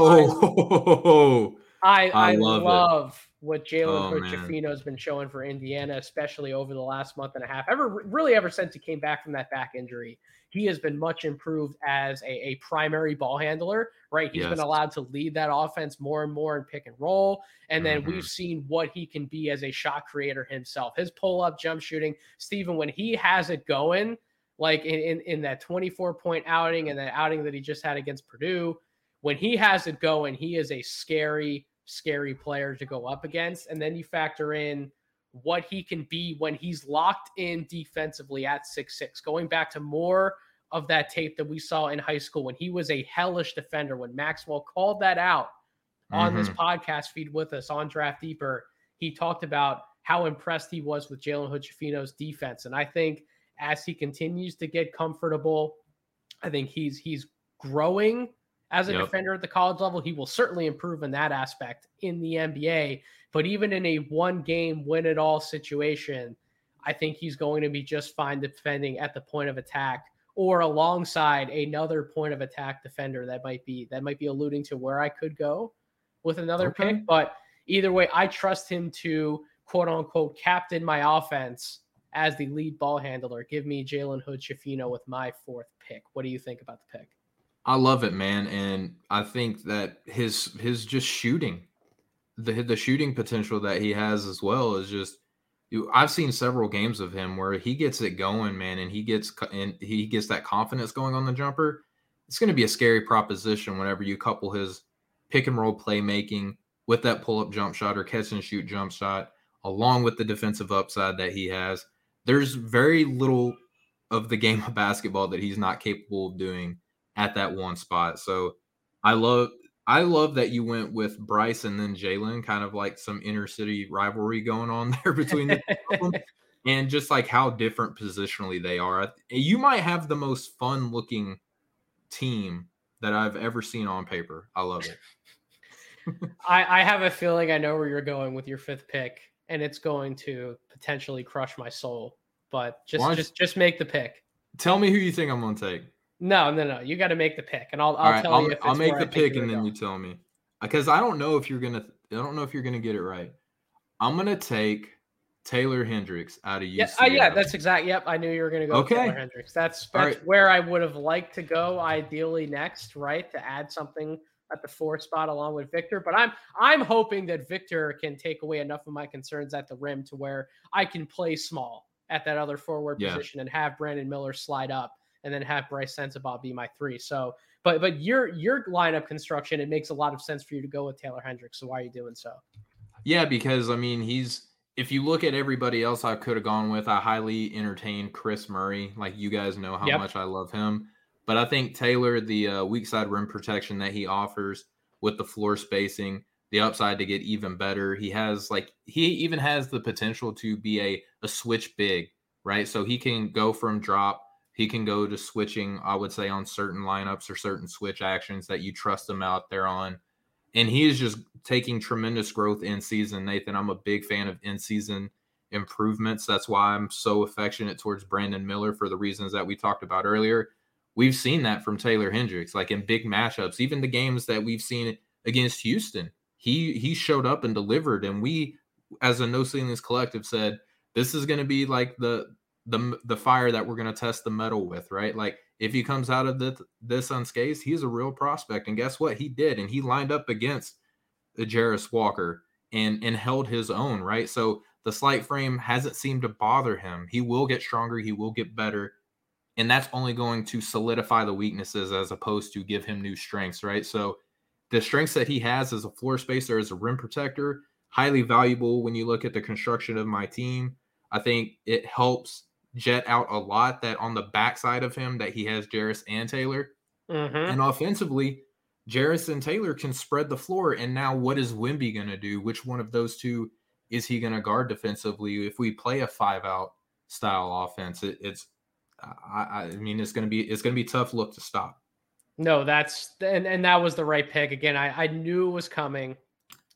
love what Jalen Hood-Schifino has been showing for Indiana, especially over the last month and a half. Ever since he came back from that back injury, he has been much improved as a primary ball handler, right? He's been allowed to lead that offense more and more in pick and roll. And then we've seen what he can be as a shot creator himself. His pull-up jump shooting, Steven, when he has it going, like in that 24-point outing and that outing that he just had against Purdue, when he has it going, he is a scary, scary player to go up against. And then you factor in what he can be when he's locked in defensively at 6'6", going back to more of that tape that we saw in high school when he was a hellish defender, when Maxwell called that out on this podcast feed with us on Draft Deeper. He talked about how impressed he was with Jalen Hood-Schifino's defense. And I think as he continues to get comfortable, I think he's growing as a defender at the college level. He will certainly improve in that aspect in the NBA, but even in a one-game win-it-all situation, I think he's going to be just fine defending at the point of attack or alongside another point of attack defender that might be alluding to where I could go with another pick. But either way, I trust him to quote-unquote captain my offense as the lead ball handler. Give me Jalen Hood-Schifino with my fourth pick. What do you think about the pick? I love it, man, and I think that his just shooting, the shooting potential that he has as well is just. I've seen several games of him where he gets it going, man, and he gets that confidence going on the jumper. It's going to be a scary proposition whenever you couple his pick and roll playmaking with that pull up jump shot or catch and shoot jump shot, along with the defensive upside that he has. There's very little of the game of basketball that he's not capable of doing at that one spot. So I love that you went with Bryce and then Jalen, kind of like some inner city rivalry going on there between the two of them, and just like how different positionally they are. You might have the most fun looking team that I've ever seen on paper. I love it. I have a feeling I know where you're going with your fifth pick, and it's going to potentially crush my soul, but just make the pick. Tell me who you think I'm going to take. No. You got to make the pick, and I'll tell you. I'll make the pick, and then you tell me, because I don't know if you're gonna get it right. I'm gonna take Taylor Hendricks out of UCLA. Yep, I knew you were gonna go with Taylor Hendricks. That's where I would have liked to go, ideally next, right, to add something at the fourth spot along with Victor. But I'm hoping that Victor can take away enough of my concerns at the rim to where I can play small at that other forward position and have Brandon Miller slide up and then have Bryce Sensabaugh be my three. So, but your lineup construction, it makes a lot of sense for you to go with Taylor Hendricks. So why are you doing so? Yeah, because I mean, if you look at everybody else I could have gone with, I highly entertained Chris Murray. Like, you guys know how much I love him. But I think Taylor, the weak side rim protection that he offers with the floor spacing, the upside to get even better. He has he even has the potential to be a switch big, right? So he can go from drop. He can go to switching, I would say, on certain lineups or certain switch actions that you trust him out there on. And he is just taking tremendous growth in season. Nathan, I'm a big fan of in-season improvements. That's why I'm so affectionate towards Brandon Miller for the reasons that we talked about earlier. We've seen that from Taylor Hendricks, like in big matchups, even the games that we've seen against Houston. He showed up and delivered. And we, as a No Ceilings collective, said, this is going to be like the fire that we're going to test the metal with, right? Like, if he comes out of this unscathed, he's a real prospect. And guess what? He did. And he lined up against Jarace Walker and held his own, right? So the slight frame hasn't seemed to bother him. He will get stronger. He will get better. And that's only going to solidify the weaknesses as opposed to give him new strengths, right? So the strengths that he has as a floor spacer, as a rim protector, highly valuable when you look at the construction of my team. I think it helps Jett out a lot that on the backside of him that he has Jarace and Taylor. Mm-hmm. And offensively, Jarace and Taylor can spread the floor. And now what is Wemby going to do? Which one of those two is he going to guard defensively? If we play a 5-out style offense, it's going to be tough look to stop. No, and that was the right pick. Again, I knew it was coming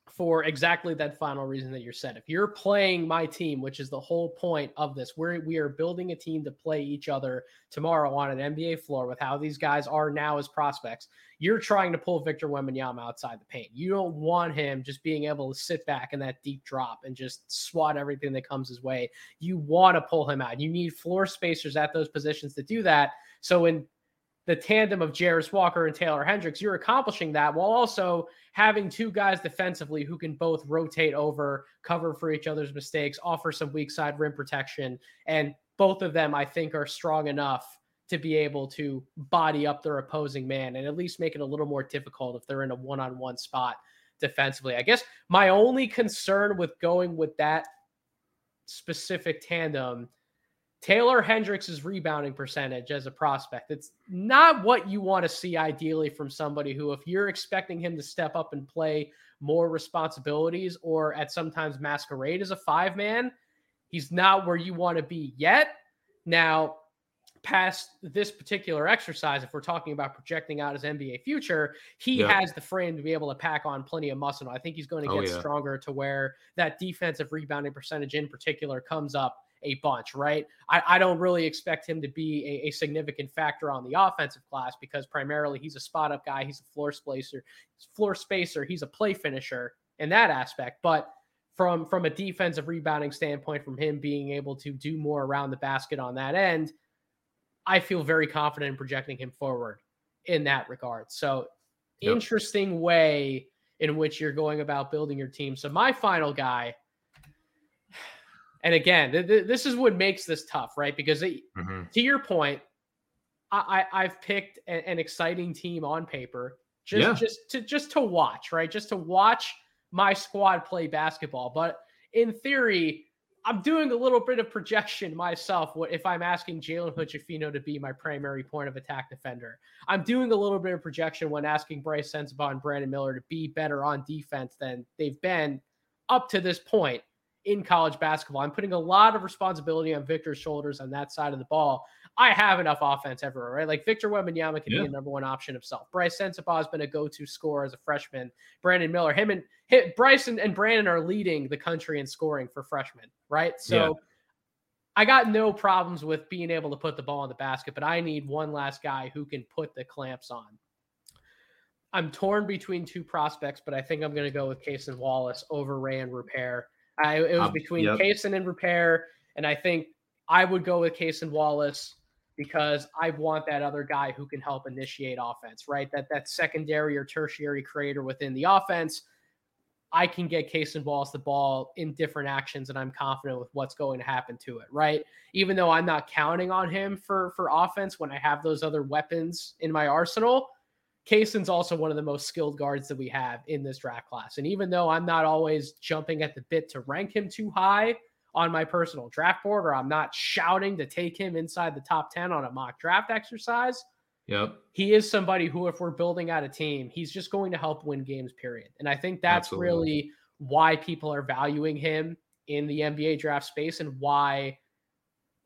for exactly that final reason that you said. If you're playing my team, which is the whole point of this, we are building a team to play each other tomorrow on an NBA floor with how these guys are now as prospects. You're trying to pull Victor Wembanyama outside the paint. You don't want him just being able to sit back in that deep drop and just swat everything that comes his way. You want to pull him out. You need floor spacers at those positions to do that. So in the tandem of Jarace Walker and Taylor Hendricks, you're accomplishing that while also having two guys defensively who can both rotate over, cover for each other's mistakes, offer some weak side rim protection. And both of them, I think, are strong enough to be able to body up their opposing man and at least make it a little more difficult if they're in a one-on-one spot defensively. I guess my only concern with going with that specific tandem, Taylor Hendricks' rebounding percentage as a prospect, it's not what you want to see ideally from somebody who, if you're expecting him to step up and play more responsibilities or at sometimes masquerade as a 5-man, he's not where you want to be yet. Now, past this particular exercise, if we're talking about projecting out his NBA future, he has the frame to be able to pack on plenty of muscle. I think he's going to get stronger to where that defensive rebounding percentage in particular comes up a bunch, right? I don't really expect him to be a significant factor on the offensive class because primarily he's a spot up guy. He's a floor spacer. He's a play finisher in that aspect. But from a defensive rebounding standpoint, from him being able to do more around the basket on that end, I feel very confident in projecting him forward in that regard. So interesting way in which you're going about building your team. So my final guy, and again, this is what makes this tough, right? Because to your point, I've picked an exciting team on paper just to watch, right? Just to watch my squad play basketball. But in theory, I'm doing a little bit of projection myself if I'm asking Jalen Hood-Schifino to be my primary point of attack defender. I'm doing a little bit of projection when asking Bryce Sensabaugh and Brandon Miller to be better on defense than they've been up to this point in college basketball. I'm putting a lot of responsibility on Victor's shoulders on that side of the ball. I have enough offense everywhere, right? Like Victor Wembanyama can be the number one option himself. Bryce Sensabaugh has been a go-to scorer as a freshman. Brandon Miller, Bryce and Brandon are leading the country in scoring for freshmen, right? So I got no problems with being able to put the ball in the basket, but I need one last guy who can put the clamps on. I'm torn between two prospects, but I think I'm going to go with Cason Wallace over Ray and Repair. It was between Cason and Repair, and I think I would go with Cason Wallace because I want that other guy who can help initiate offense, right? That secondary or tertiary creator within the offense. I can get Cason Wallace the ball in different actions, and I'm confident with what's going to happen to it, right? Even though I'm not counting on him for offense when I have those other weapons in my arsenal, Cason's also one of the most skilled guards that we have in this draft class. And even though I'm not always jumping at the bit to rank him too high on my personal draft board, or I'm not shouting to take him inside the top 10 on a mock draft exercise, yep, he is somebody who, if we're building out a team, he's just going to help win games, period. And I think that's really why people are valuing him in the NBA draft space, and why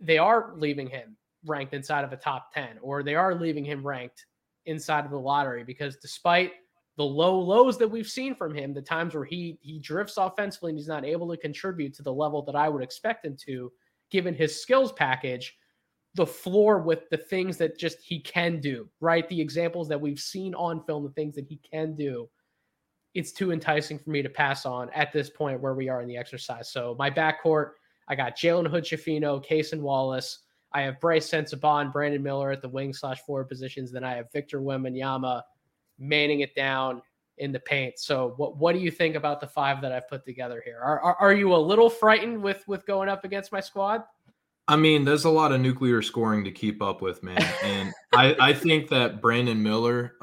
they are leaving him ranked inside of a top 10, or they are leaving him ranked inside of the lottery. Because despite the low lows that we've seen from him, the times where he drifts offensively and he's not able to contribute to the level that I would expect him to, given his skills package, the floor with the things that just he can do, right? The examples that we've seen on film, the things that he can do, it's too enticing for me to pass on at this point where we are in the exercise. So my backcourt, I got Jalen Hood-Schifino, Cason Wallace. I have Bryce Sensabaugh and Brandon Miller at the wing/forward positions. Then I have Victor Wembanyama manning it down in the paint. So what do you think about the five that I've put together here? Are you a little frightened with going up against my squad? I mean, there's a lot of nuclear scoring to keep up with, man. And I think that Brandon Miller,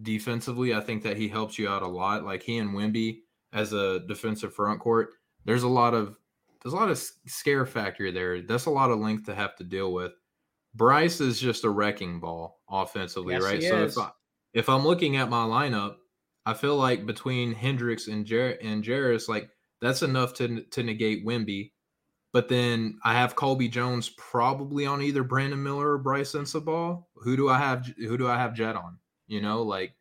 defensively, I think that he helps you out a lot. Like, he and Wemby as a defensive front court, there's a lot of scare factor there. That's a lot of length to have to deal with. Bryce is just a wrecking ball offensively, yes, right? So if I'm looking at my lineup, I feel like between Hendricks and Jarace, like, that's enough to negate Wemby. But then I have Colby Jones probably on either Brandon Miller or Bryce Sensabaugh. Who do I have Jett on? You know, like,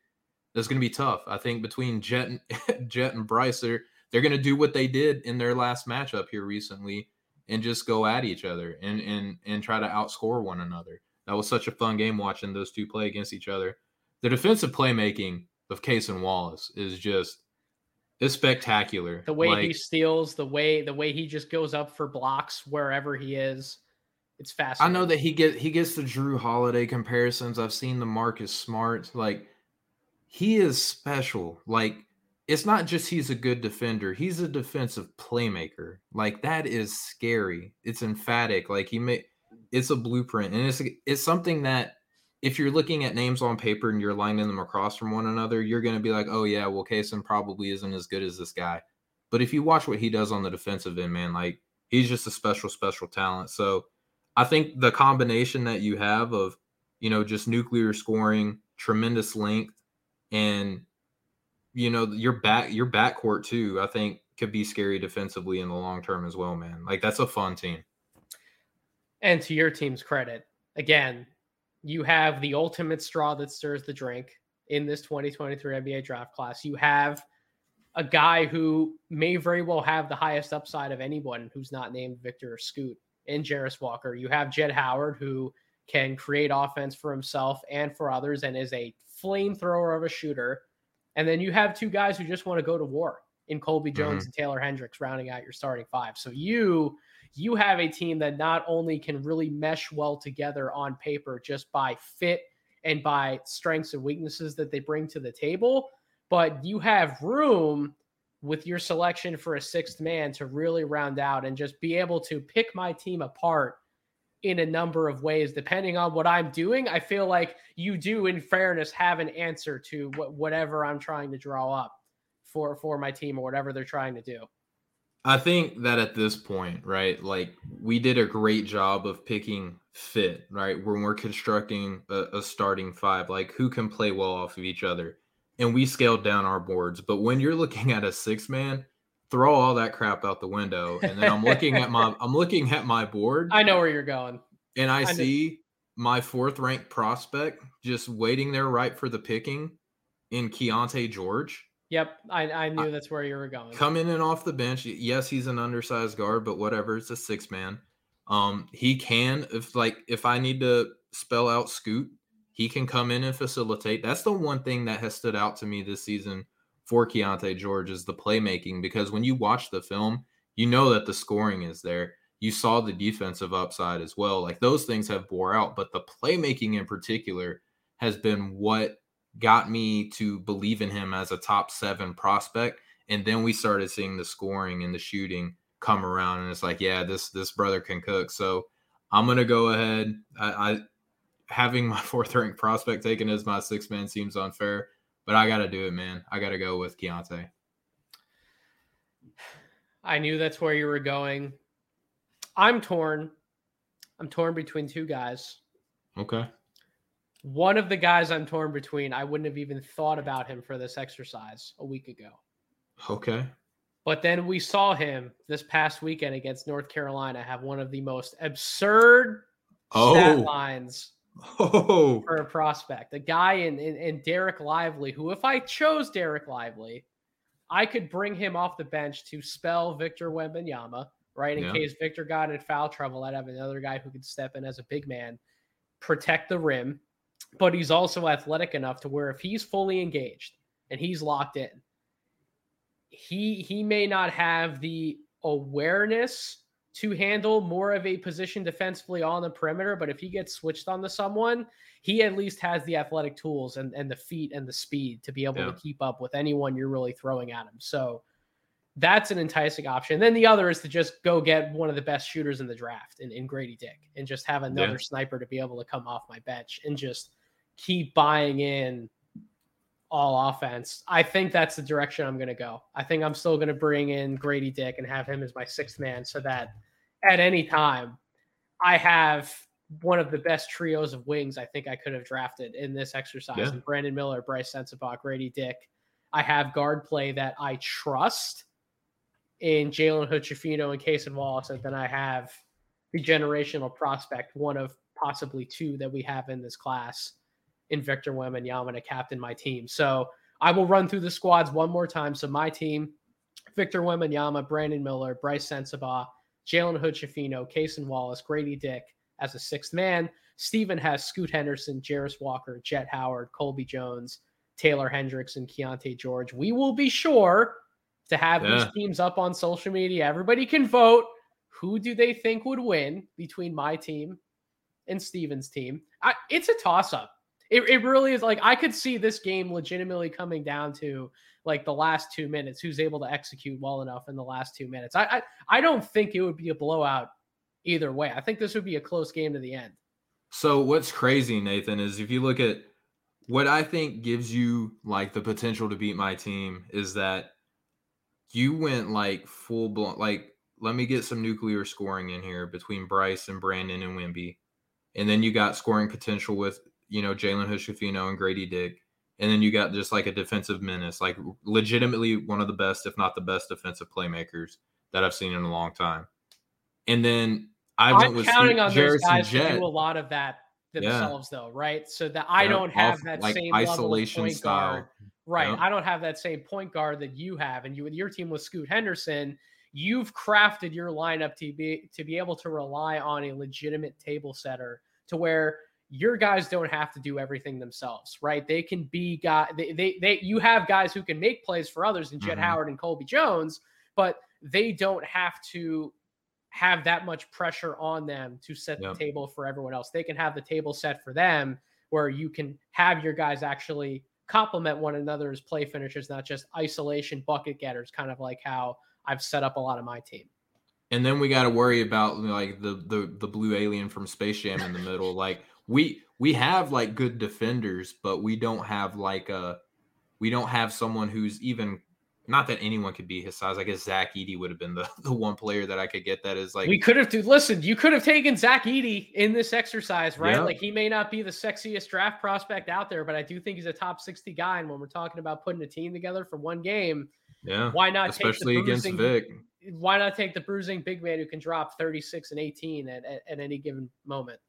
that's going to be tough. I think between Jett and Bryce, they're going to do what they did in their last matchup here recently and just go at each other and try to outscore one another. That was such a fun game watching those two play against each other. The defensive playmaking of Cason Wallace is just – it's spectacular. The way he steals, the way he just goes up for blocks wherever he is, it's fascinating. I know that he gets the Drew Holiday comparisons. I've seen the Marcus Smart. Like, he is special. Like, it's not just he's a good defender. He's a defensive playmaker. Like, that is scary. It's emphatic. Like, it's a blueprint, and it's something that, if you're looking at names on paper and you're lining them across from one another, you're going to be like, oh, yeah, well, Cason probably isn't as good as this guy. But if you watch what he does on the defensive end, man, like, he's just a special, special talent. So I think the combination that you have of, you know, just nuclear scoring, tremendous length, and, you know, your backcourt too, I think could be scary defensively in the long term as well, man. Like, that's a fun team. And to your team's credit, again, you have the ultimate straw that stirs the drink in this 2023 NBA draft class. You have a guy who may very well have the highest upside of anyone who's not named Victor or Scoot in Jarace Walker. You have Jett Howard, who can create offense for himself and for others and is a flamethrower of a shooter. And then you have two guys who just want to go to war in Colby Jones and Taylor Hendricks rounding out your starting five. So you have a team that not only can really mesh well together on paper just by fit and by strengths and weaknesses that they bring to the table, but you have room with your selection for a sixth man to really round out and just be able to pick my team apart in a number of ways, depending on what I'm doing. I feel like you do, in fairness, have an answer to whatever I'm trying to draw up for my team or whatever they're trying to do. I think that at this point, right, like, we did a great job of picking fit, right, when we're constructing a starting five, like, who can play well off of each other. And we scaled down our boards. But when you're looking at a six-man, throw all that crap out the window. And then I'm looking at my board. I know where you're going. And I see my fourth-ranked prospect just waiting there right for the picking in Keyontae George. Yep, I knew that's where you were going. Come in and off the bench. Yes, he's an undersized guard, but whatever. It's a six man. He can, if I need to spell out Scoot, he can come in and facilitate. That's the one thing that has stood out to me this season for Keyontae George is the playmaking, because when you watch the film, you know that the scoring is there. You saw the defensive upside as well. Like, those things have bore out, but the playmaking in particular has been what got me to believe in him as a top 7 prospect And then we started seeing the scoring and the shooting come around, and it's like, yeah, this brother can cook. So I'm going to go ahead. I having my fourth-ranked prospect taken as my sixth man seems unfair, but I got to do it, man. I got to go with Keyontae. I knew that's where you were going. I'm torn. I'm torn between two guys. Okay. One of the guys I'm torn between, I wouldn't have even thought about him for this exercise a week ago. Okay. But then we saw him this past weekend against North Carolina have one of the most absurd stat lines for a prospect. The guy in Dereck Lively, who if I chose Dereck Lively, I could bring him off the bench to spell Victor Wembanyama, right? In case Victor got in foul trouble, I'd have another guy who could step in as a big man, protect the rim, but he's also athletic enough to where if he's fully engaged and he's locked in, he may not have the awareness to handle more of a position defensively on the perimeter, but if he gets switched on to someone, he at least has the athletic tools and the feet and the speed to be able to keep up with anyone you're really throwing at him. So that's an enticing option. Then the other is to just go get one of the best shooters in the draft in Grady Dick and just have another sniper to be able to come off my bench and just keep buying in all offense. I think that's the direction I'm going to go. I think I'm still going to bring in Grady Dick and have him as my sixth man so that at any time I have one of the best trios of wings I think I could have drafted in this exercise. Yeah. And Brandon Miller, Bryce Sensabaugh, Grady Dick. I have guard play that I trust in Jalen Hood-Schifino and Cason Wallace, and then I have the generational prospect, one of possibly two that we have in this class, in Victor Wembanyama to captain my team. So I will run through the squads one more time. So my team, Victor Wembanyama, Brandon Miller, Bryce Sensabaugh, Jalen Hood-Schifino, Cason Wallace, Grady Dick as a sixth man, Stephen Hess, Scoot Henderson, Jarace Walker, Jett Howard, Colby Jones, Taylor Hendricks, and Keyontae George. We will be sure to have these teams up on social media. Everybody can vote. Who do they think would win between my team and Stephen's team? It's a toss-up. It really is. Like, I could see this game legitimately coming down to like the last 2 minutes, who's able to execute well enough in the last 2 minutes. I don't think it would be a blowout either way. I think this would be a close game to the end. So what's crazy, Nathan, is if you look at what I think gives you like the potential to beat my team is that you went like full blown, like, let me get some nuclear scoring in here between Bryce and Brandon and Wemby. And then you got scoring potential with, you know, Jalen Hood-Schifino and Grady Dick. And then you got just like a defensive menace, like legitimately one of the best, if not the best defensive playmakers that I've seen in a long time. And then I'm with counting on those guys to do a lot of that themselves though. Right. So that I don't have that like same isolation level of point guard. Right. I don't have that same point guard that you have. And you, with your team with Scoot Henderson, you've crafted your lineup to be able to rely on a legitimate table setter to where your guys don't have to do everything themselves, right? They can be guys. You have guys who can make plays for others in Jett Howard and Colby Jones, but they don't have to have that much pressure on them to set the table for everyone else. They can have the table set for them where you can have your guys actually complement one another as play finishers, not just isolation bucket getters, kind of like how I've set up a lot of my team. And then we got to worry about like the blue alien from Space Jam in the middle, like, We have like good defenders, but we don't have like we don't have someone who's even, not that anyone could be his size. I guess Zach Edey would have been the one player that I could get that is like, we could have you could have taken Zach Edey in this exercise, right? Yeah. Like, he may not be the sexiest draft prospect out there, but I do think he's a top 60 guy. And when we're talking about putting a team together for one game, why not especially take against Vic? Why not take the bruising big man who can drop 36 and 18 at any given moment?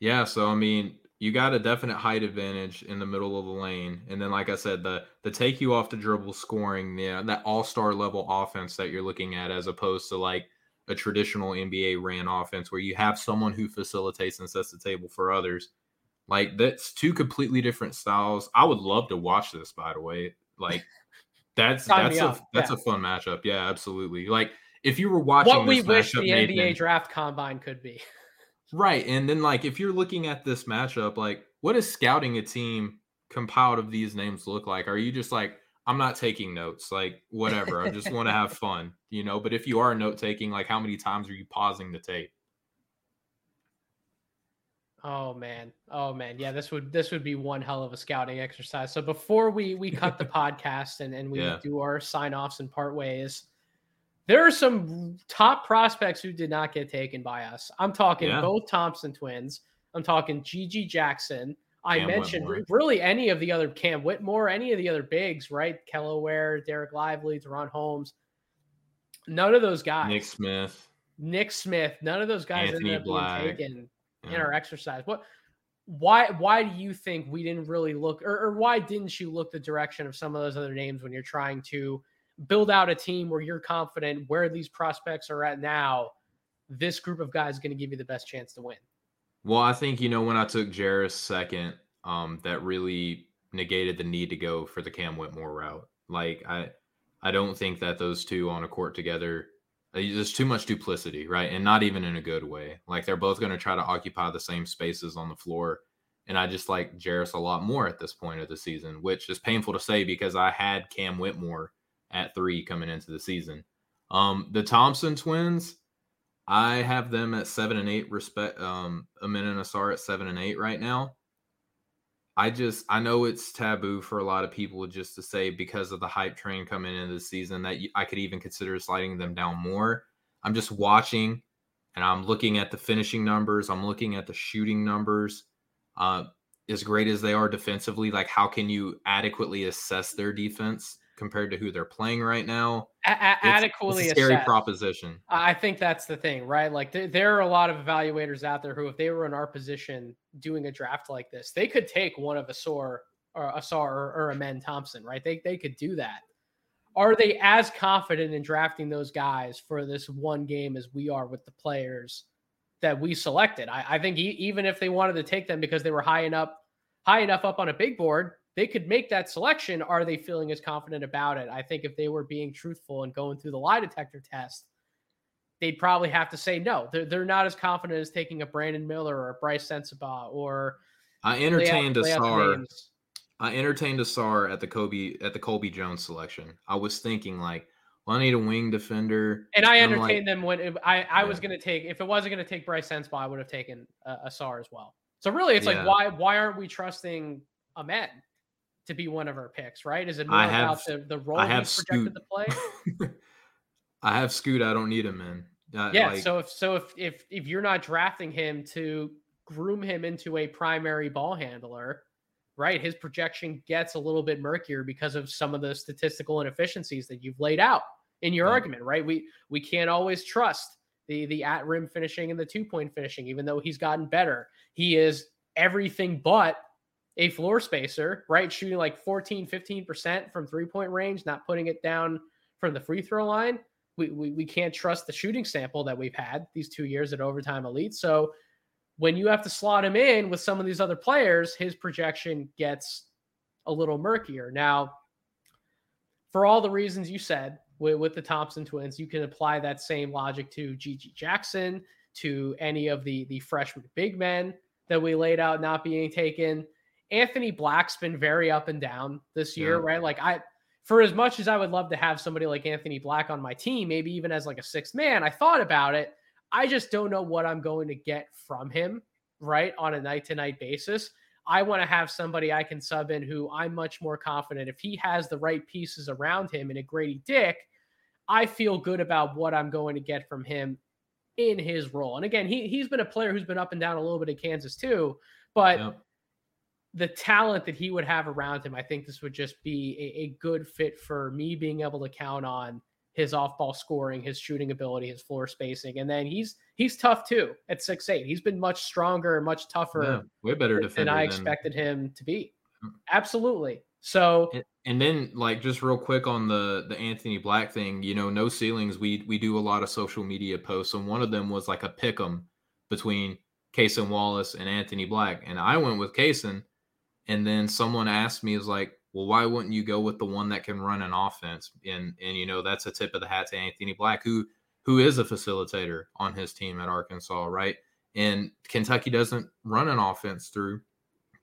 Yeah, so I mean, you got a definite height advantage in the middle of the lane, and then, like I said, the take you off the dribble scoring, that all-star level offense that you're looking at, as opposed to like a traditional NBA ran offense where you have someone who facilitates and sets the table for others. Like, that's two completely different styles. I would love to watch this, by the way. Like, that's a fun matchup. Yeah, absolutely. Like, if you were watching what we wish the NBA draft combine could be. Right. And then, like, if you're looking at this matchup, like, what is scouting a team compiled of these names look like? Are you just like, I'm not taking notes, like whatever. I just want to have fun, you know, but if you are note taking, like how many times are you pausing the tape? Oh man. Yeah, this would be one hell of a scouting exercise. So before we cut the podcast and we do our sign offs and part ways, there are some top prospects who did not get taken by us. I'm talking both Thompson twins. I'm talking GG Jackson. I mentioned Whitmore. Really any of the other Cam Whitmore, any of the other bigs, right? Kelleher, Dereck Lively, Deron Holmes. None of those guys. Nick Smith. None of those guys ended up being taken in our exercise. Why do you think we didn't really look, or why didn't you look the direction of some of those other names when you're trying to build out a team where you're confident where these prospects are at now, this group of guys is going to give you the best chance to win? Well, I think, you know, when I took Jarace second, that really negated the need to go for the Cam Whitmore route. Like, I don't think that those two on a court together, there's too much duplicity, right? And not even in a good way. Like, they're both going to try to occupy the same spaces on the floor. And I just like Jarace a lot more at this point of the season, which is painful to say because I had Cam Whitmore at 3 coming into the season. The Thompson twins, I have them at 7 and 8. Respect, Amin and Ausar at 7 and 8 right now. I know it's taboo for a lot of people just to say because of the hype train coming into the season that I could even consider sliding them down more. I'm just watching and I'm looking at the finishing numbers. I'm looking at the shooting numbers. As great as they are defensively, like how can you adequately assess their defense compared to who they're playing right now? Adequately, it's a scary proposition. I think that's the thing, right? Like there are a lot of evaluators out there who, if they were in our position doing a draft like this, they could take one of Ausar or Amen Thompson, right? They could do that. Are they as confident in drafting those guys for this one game as we are with the players that we selected? I think even if they wanted to take them because they were high enough up on a big board, they could make that selection. Are they feeling as confident about it? I think if they were being truthful and going through the lie detector test, they'd probably have to say no. They're not as confident as taking a Brandon Miller or a Bryce Sensabaugh or. I entertained Ausar at the Colby Jones selection. I was thinking like, well, I need a wing defender. And I entertained them when I was going to take, if it wasn't going to take Bryce Sensabaugh, I would have taken Ausar as well. So really, it's like why aren't we trusting Amen to be one of our picks, right? Is it more about the role he's projected to play? I have Scoot. I don't need him, man. So if you're not drafting him to groom him into a primary ball handler, right, his projection gets a little bit murkier because of some of the statistical inefficiencies that you've laid out in your argument, right? We can't always trust the at-rim finishing and the two-point finishing, even though he's gotten better. He is everything but a floor spacer, right? Shooting like 14, 15% from three-point range, not putting it down from the free throw line. We can't trust the shooting sample that we've had these 2 years at Overtime Elite. So when you have to slot him in with some of these other players, his projection gets a little murkier. Now, for all the reasons you said with the Thompson twins, you can apply that same logic to GG Jackson, to any of the freshman big men that we laid out not being taken. Anthony Black's been very up and down this year, right? Like for as much as I would love to have somebody like Anthony Black on my team, maybe even as like a sixth man, I thought about it. I just don't know what I'm going to get from him, right? On a night-to-night basis. I want to have somebody I can sub in who I'm much more confident. If he has the right pieces around him and a Grady Dick, I feel good about what I'm going to get from him in his role. And again, he's been a player who's been up and down a little bit in Kansas too, but the talent that he would have around him, I think this would just be a good fit for me being able to count on his off-ball scoring, his shooting ability, his floor spacing. And then he's tough too at 6'8". He's been much stronger and much tougher way better than I expected him to be. Absolutely. So and then like just real quick on the Anthony Black thing, you know, No Ceilings, we do a lot of social media posts, and one of them was like a pick 'em between Cason Wallace and Anthony Black. And I went with Cason. And then someone asked me, is like, well, why wouldn't you go with the one that can run an offense? And you know, that's a tip of the hat to Anthony Black, who is a facilitator on his team at Arkansas, right? And Kentucky doesn't run an offense through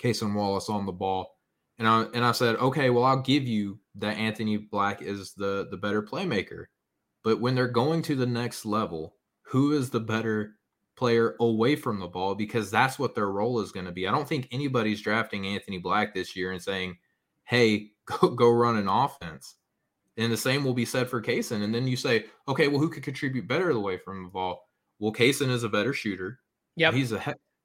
Cason Wallace on the ball. And I said, okay, well, I'll give you that Anthony Black is the better playmaker. But when they're going to the next level, who is the better player away from the ball? Because that's what their role is going to be. I don't think anybody's drafting Anthony Black this year and saying, hey, go run an offense. And the same will be said for Cason. And then you say, okay, well, who could contribute better away from the ball? Well, Cason is a better shooter. Yeah, he's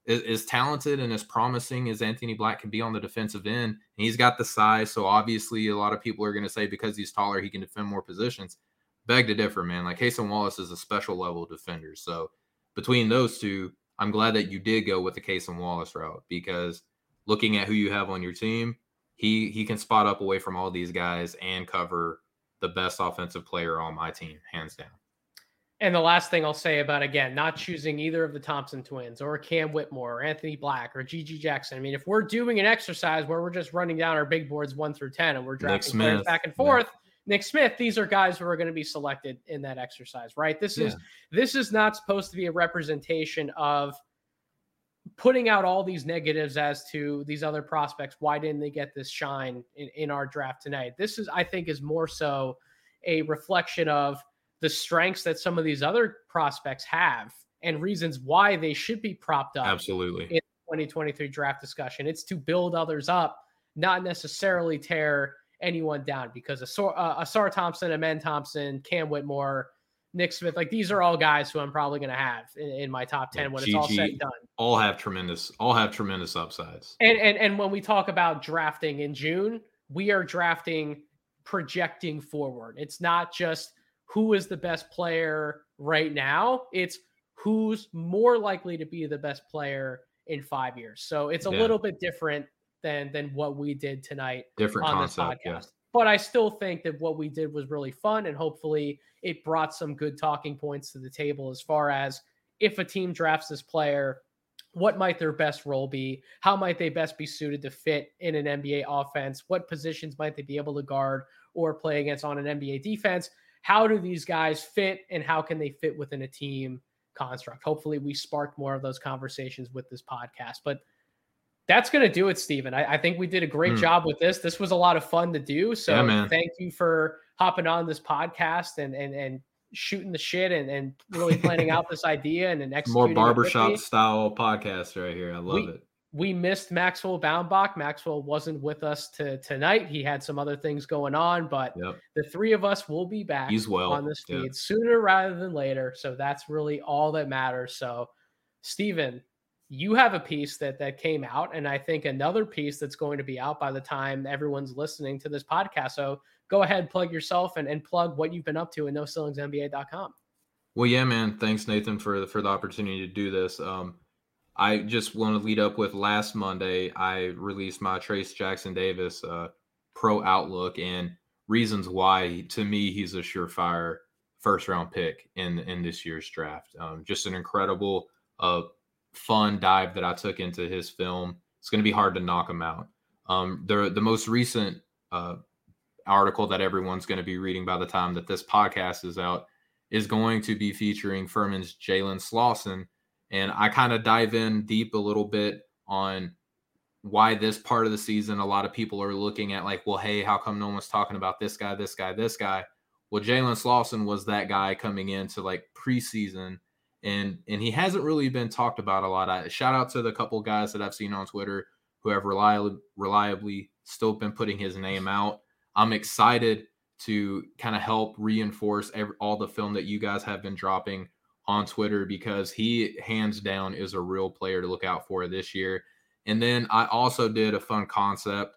as talented and as promising as Anthony Black can be on the defensive end. And he's got the size. So obviously a lot of people are going to say because he's taller, he can defend more positions. Beg to differ, man. Like, Cason Wallace is a special level defender. So between those two, I'm glad that you did go with the Cason Wallace route, because looking at who you have on your team, he can spot up away from all these guys and cover the best offensive player on my team, hands down. And the last thing I'll say about, again, not choosing either of the Thompson twins or Cam Whitmore or Anthony Black or GG Jackson. I mean, if we're doing an exercise where we're just running down our big boards 1 through 10 and we're drafting players back and forth, Nick Smith, these are guys who are going to be selected in that exercise, right? This is not supposed to be a representation of putting out all these negatives as to these other prospects. Why didn't they get this shine in our draft tonight? This is, I think, is more so a reflection of the strengths that some of these other prospects have and reasons why they should be propped up. Absolutely. In the 2023 draft discussion. It's to build others up, not necessarily tear anyone down, because Ausar Thompson, Amen Thompson, Cam Whitmore, Nick Smith, like, these are all guys who I'm probably going to have in my top 10 when it's all said and done. All have tremendous upsides. And when we talk about drafting in June, we are drafting projecting forward. It's not just who is the best player right now. It's who's more likely to be the best player in 5 years. So it's a little bit different than what we did tonight. Different on this concept, podcast. Yeah. But I still think that what we did was really fun, and hopefully it brought some good talking points to the table as far as if a team drafts this player, what might their best role be? How might they best be suited to fit in an NBA offense? What positions might they be able to guard or play against on an NBA defense? How do these guys fit, and how can they fit within a team construct? Hopefully we sparked more of those conversations with this podcast. But that's going to do it, Steven. I think we did a great job with this. This was a lot of fun to do. So thank you for hopping on this podcast and shooting the shit and really planning out this idea and executing. More barbershop style podcast right here. I love it. We missed Maxwell Baumbach. Maxwell wasn't with us tonight. He had some other things going on, but the three of us will be back on this feed sooner rather than later. So that's really all that matters. So, Steven, you have a piece that came out, and I think another piece that's going to be out by the time everyone's listening to this podcast. So go ahead, plug yourself and plug what you've been up to at NoCeilingsNBA.com. Well, yeah, man. Thanks, Nathan, for the opportunity to do this. I just want to lead up with last Monday, I released my Trace Jackson Davis pro outlook and reasons why, to me, he's a surefire first-round pick in this year's draft. Just an incredible fun dive that I took into his film. It's going to be hard to knock him out. The most recent article that everyone's going to be reading by the time that this podcast is out is going to be featuring Furman's Jalen Slauson. And I kind of dive in deep a little bit on why this part of the season, a lot of people are looking at like, well, hey, how come no one's talking about this guy, this guy, this guy? Well, Jalen Slauson was that guy coming into like preseason. And he hasn't really been talked about a lot. Shout out to the couple guys that I've seen on Twitter who have reliably still been putting his name out. I'm excited to kind of help reinforce all the film that you guys have been dropping on Twitter, because he hands down is a real player to look out for this year. And then I also did a fun concept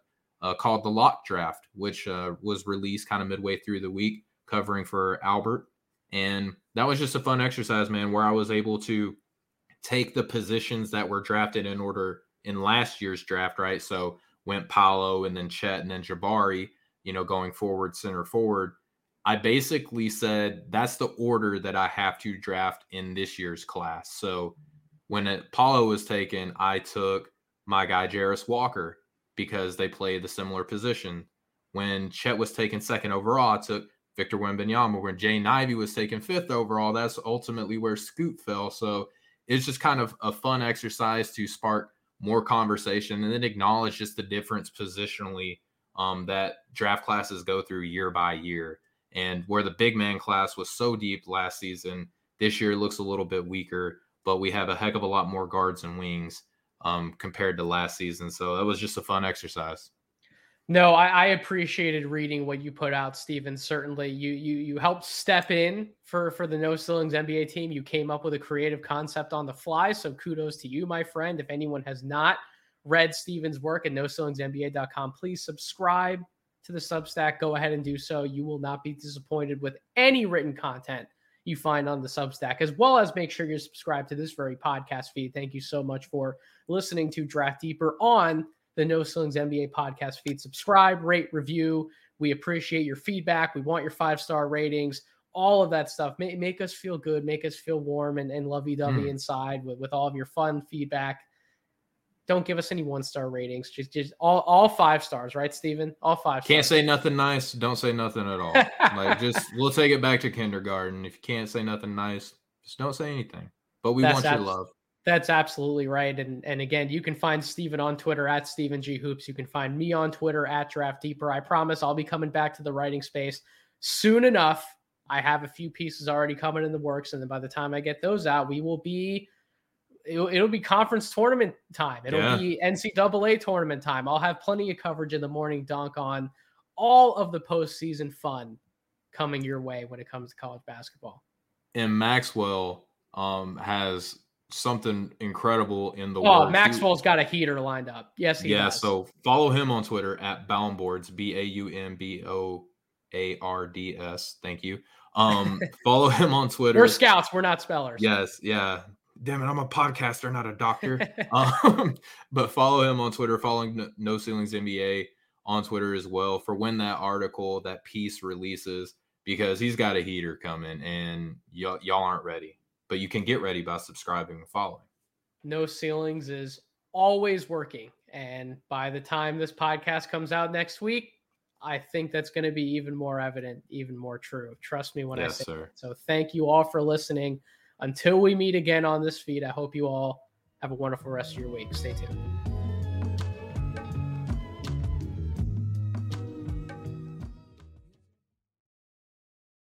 called the Lock Draft, which was released kind of midway through the week, covering for Albert. And that was just a fun exercise, man, where I was able to take the positions that were drafted in order in last year's draft, right? So went Paolo and then Chet and then Jabari, going forward, center forward. I basically said that's the order that I have to draft in this year's class. So when Paolo was taken, I took my guy Jarace Walker because they play the similar position. When Chet was taken second overall, I took Victor Wembanyama. When Jane Ivey was taken fifth overall, that's ultimately where Scoot fell. So it's just kind of a fun exercise to spark more conversation, and then acknowledge just the difference positionally that draft classes go through year by year. And where the big man class was so deep last season, this year looks a little bit weaker, but we have a heck of a lot more guards and wings compared to last season. So that was just a fun exercise. No, I appreciated reading what you put out, Steven. Certainly, you helped step in for the No Ceilings NBA team. You came up with a creative concept on the fly, so kudos to you, my friend. If anyone has not read Steven's work at NoCeilingsNBA.com, please subscribe to the Substack. Go ahead and do so. You will not be disappointed with any written content you find on the Substack, as well as make sure you're subscribed to this very podcast feed. Thank you so much for listening to Draft Deeper on the No Ceilings NBA podcast feed. Subscribe, rate, review. We appreciate your feedback. We want your 5-star ratings, all of that stuff. Make us feel good, make us feel warm and lovey-dovey inside with all of your fun feedback. Don't give us any 1-star ratings. Just all 5 stars, right, Steven? All 5 stars. Can't say nothing nice. Don't say nothing at all. We'll take it back to kindergarten. If you can't say nothing nice, just don't say anything. But we want your love. That's absolutely right. And again, you can find Steven on Twitter at Steven G Hoops. You can find me on Twitter at Draft Deeper. I promise I'll be coming back to the writing space soon enough. I have a few pieces already coming in the works. And then by the time I get those out, we will be, it'll be conference tournament time. It'll be NCAA tournament time. I'll have plenty of coverage in the morning dunk on all of the postseason fun coming your way when it comes to college basketball. And Maxwell has something incredible in the world. Maxwell's got a heater lined up. Yes, he does. So follow him on Twitter at Baumboards, BAUMBOARDS. Thank you. Follow him on Twitter. We're scouts. We're not spellers. Yes. Yeah. Damn it. I'm a podcaster, not a doctor. But follow him on Twitter, following No Ceilings NBA on Twitter as well for when that article, that piece releases, because he's got a heater coming and y'all aren't ready. But you can get ready by subscribing and following. No Ceilings is always working. And by the time this podcast comes out next week, I think that's going to be even more evident, even more true. Trust me when I say that. So thank you all for listening. Until we meet again on this feed, I hope you all have a wonderful rest of your week. Stay tuned.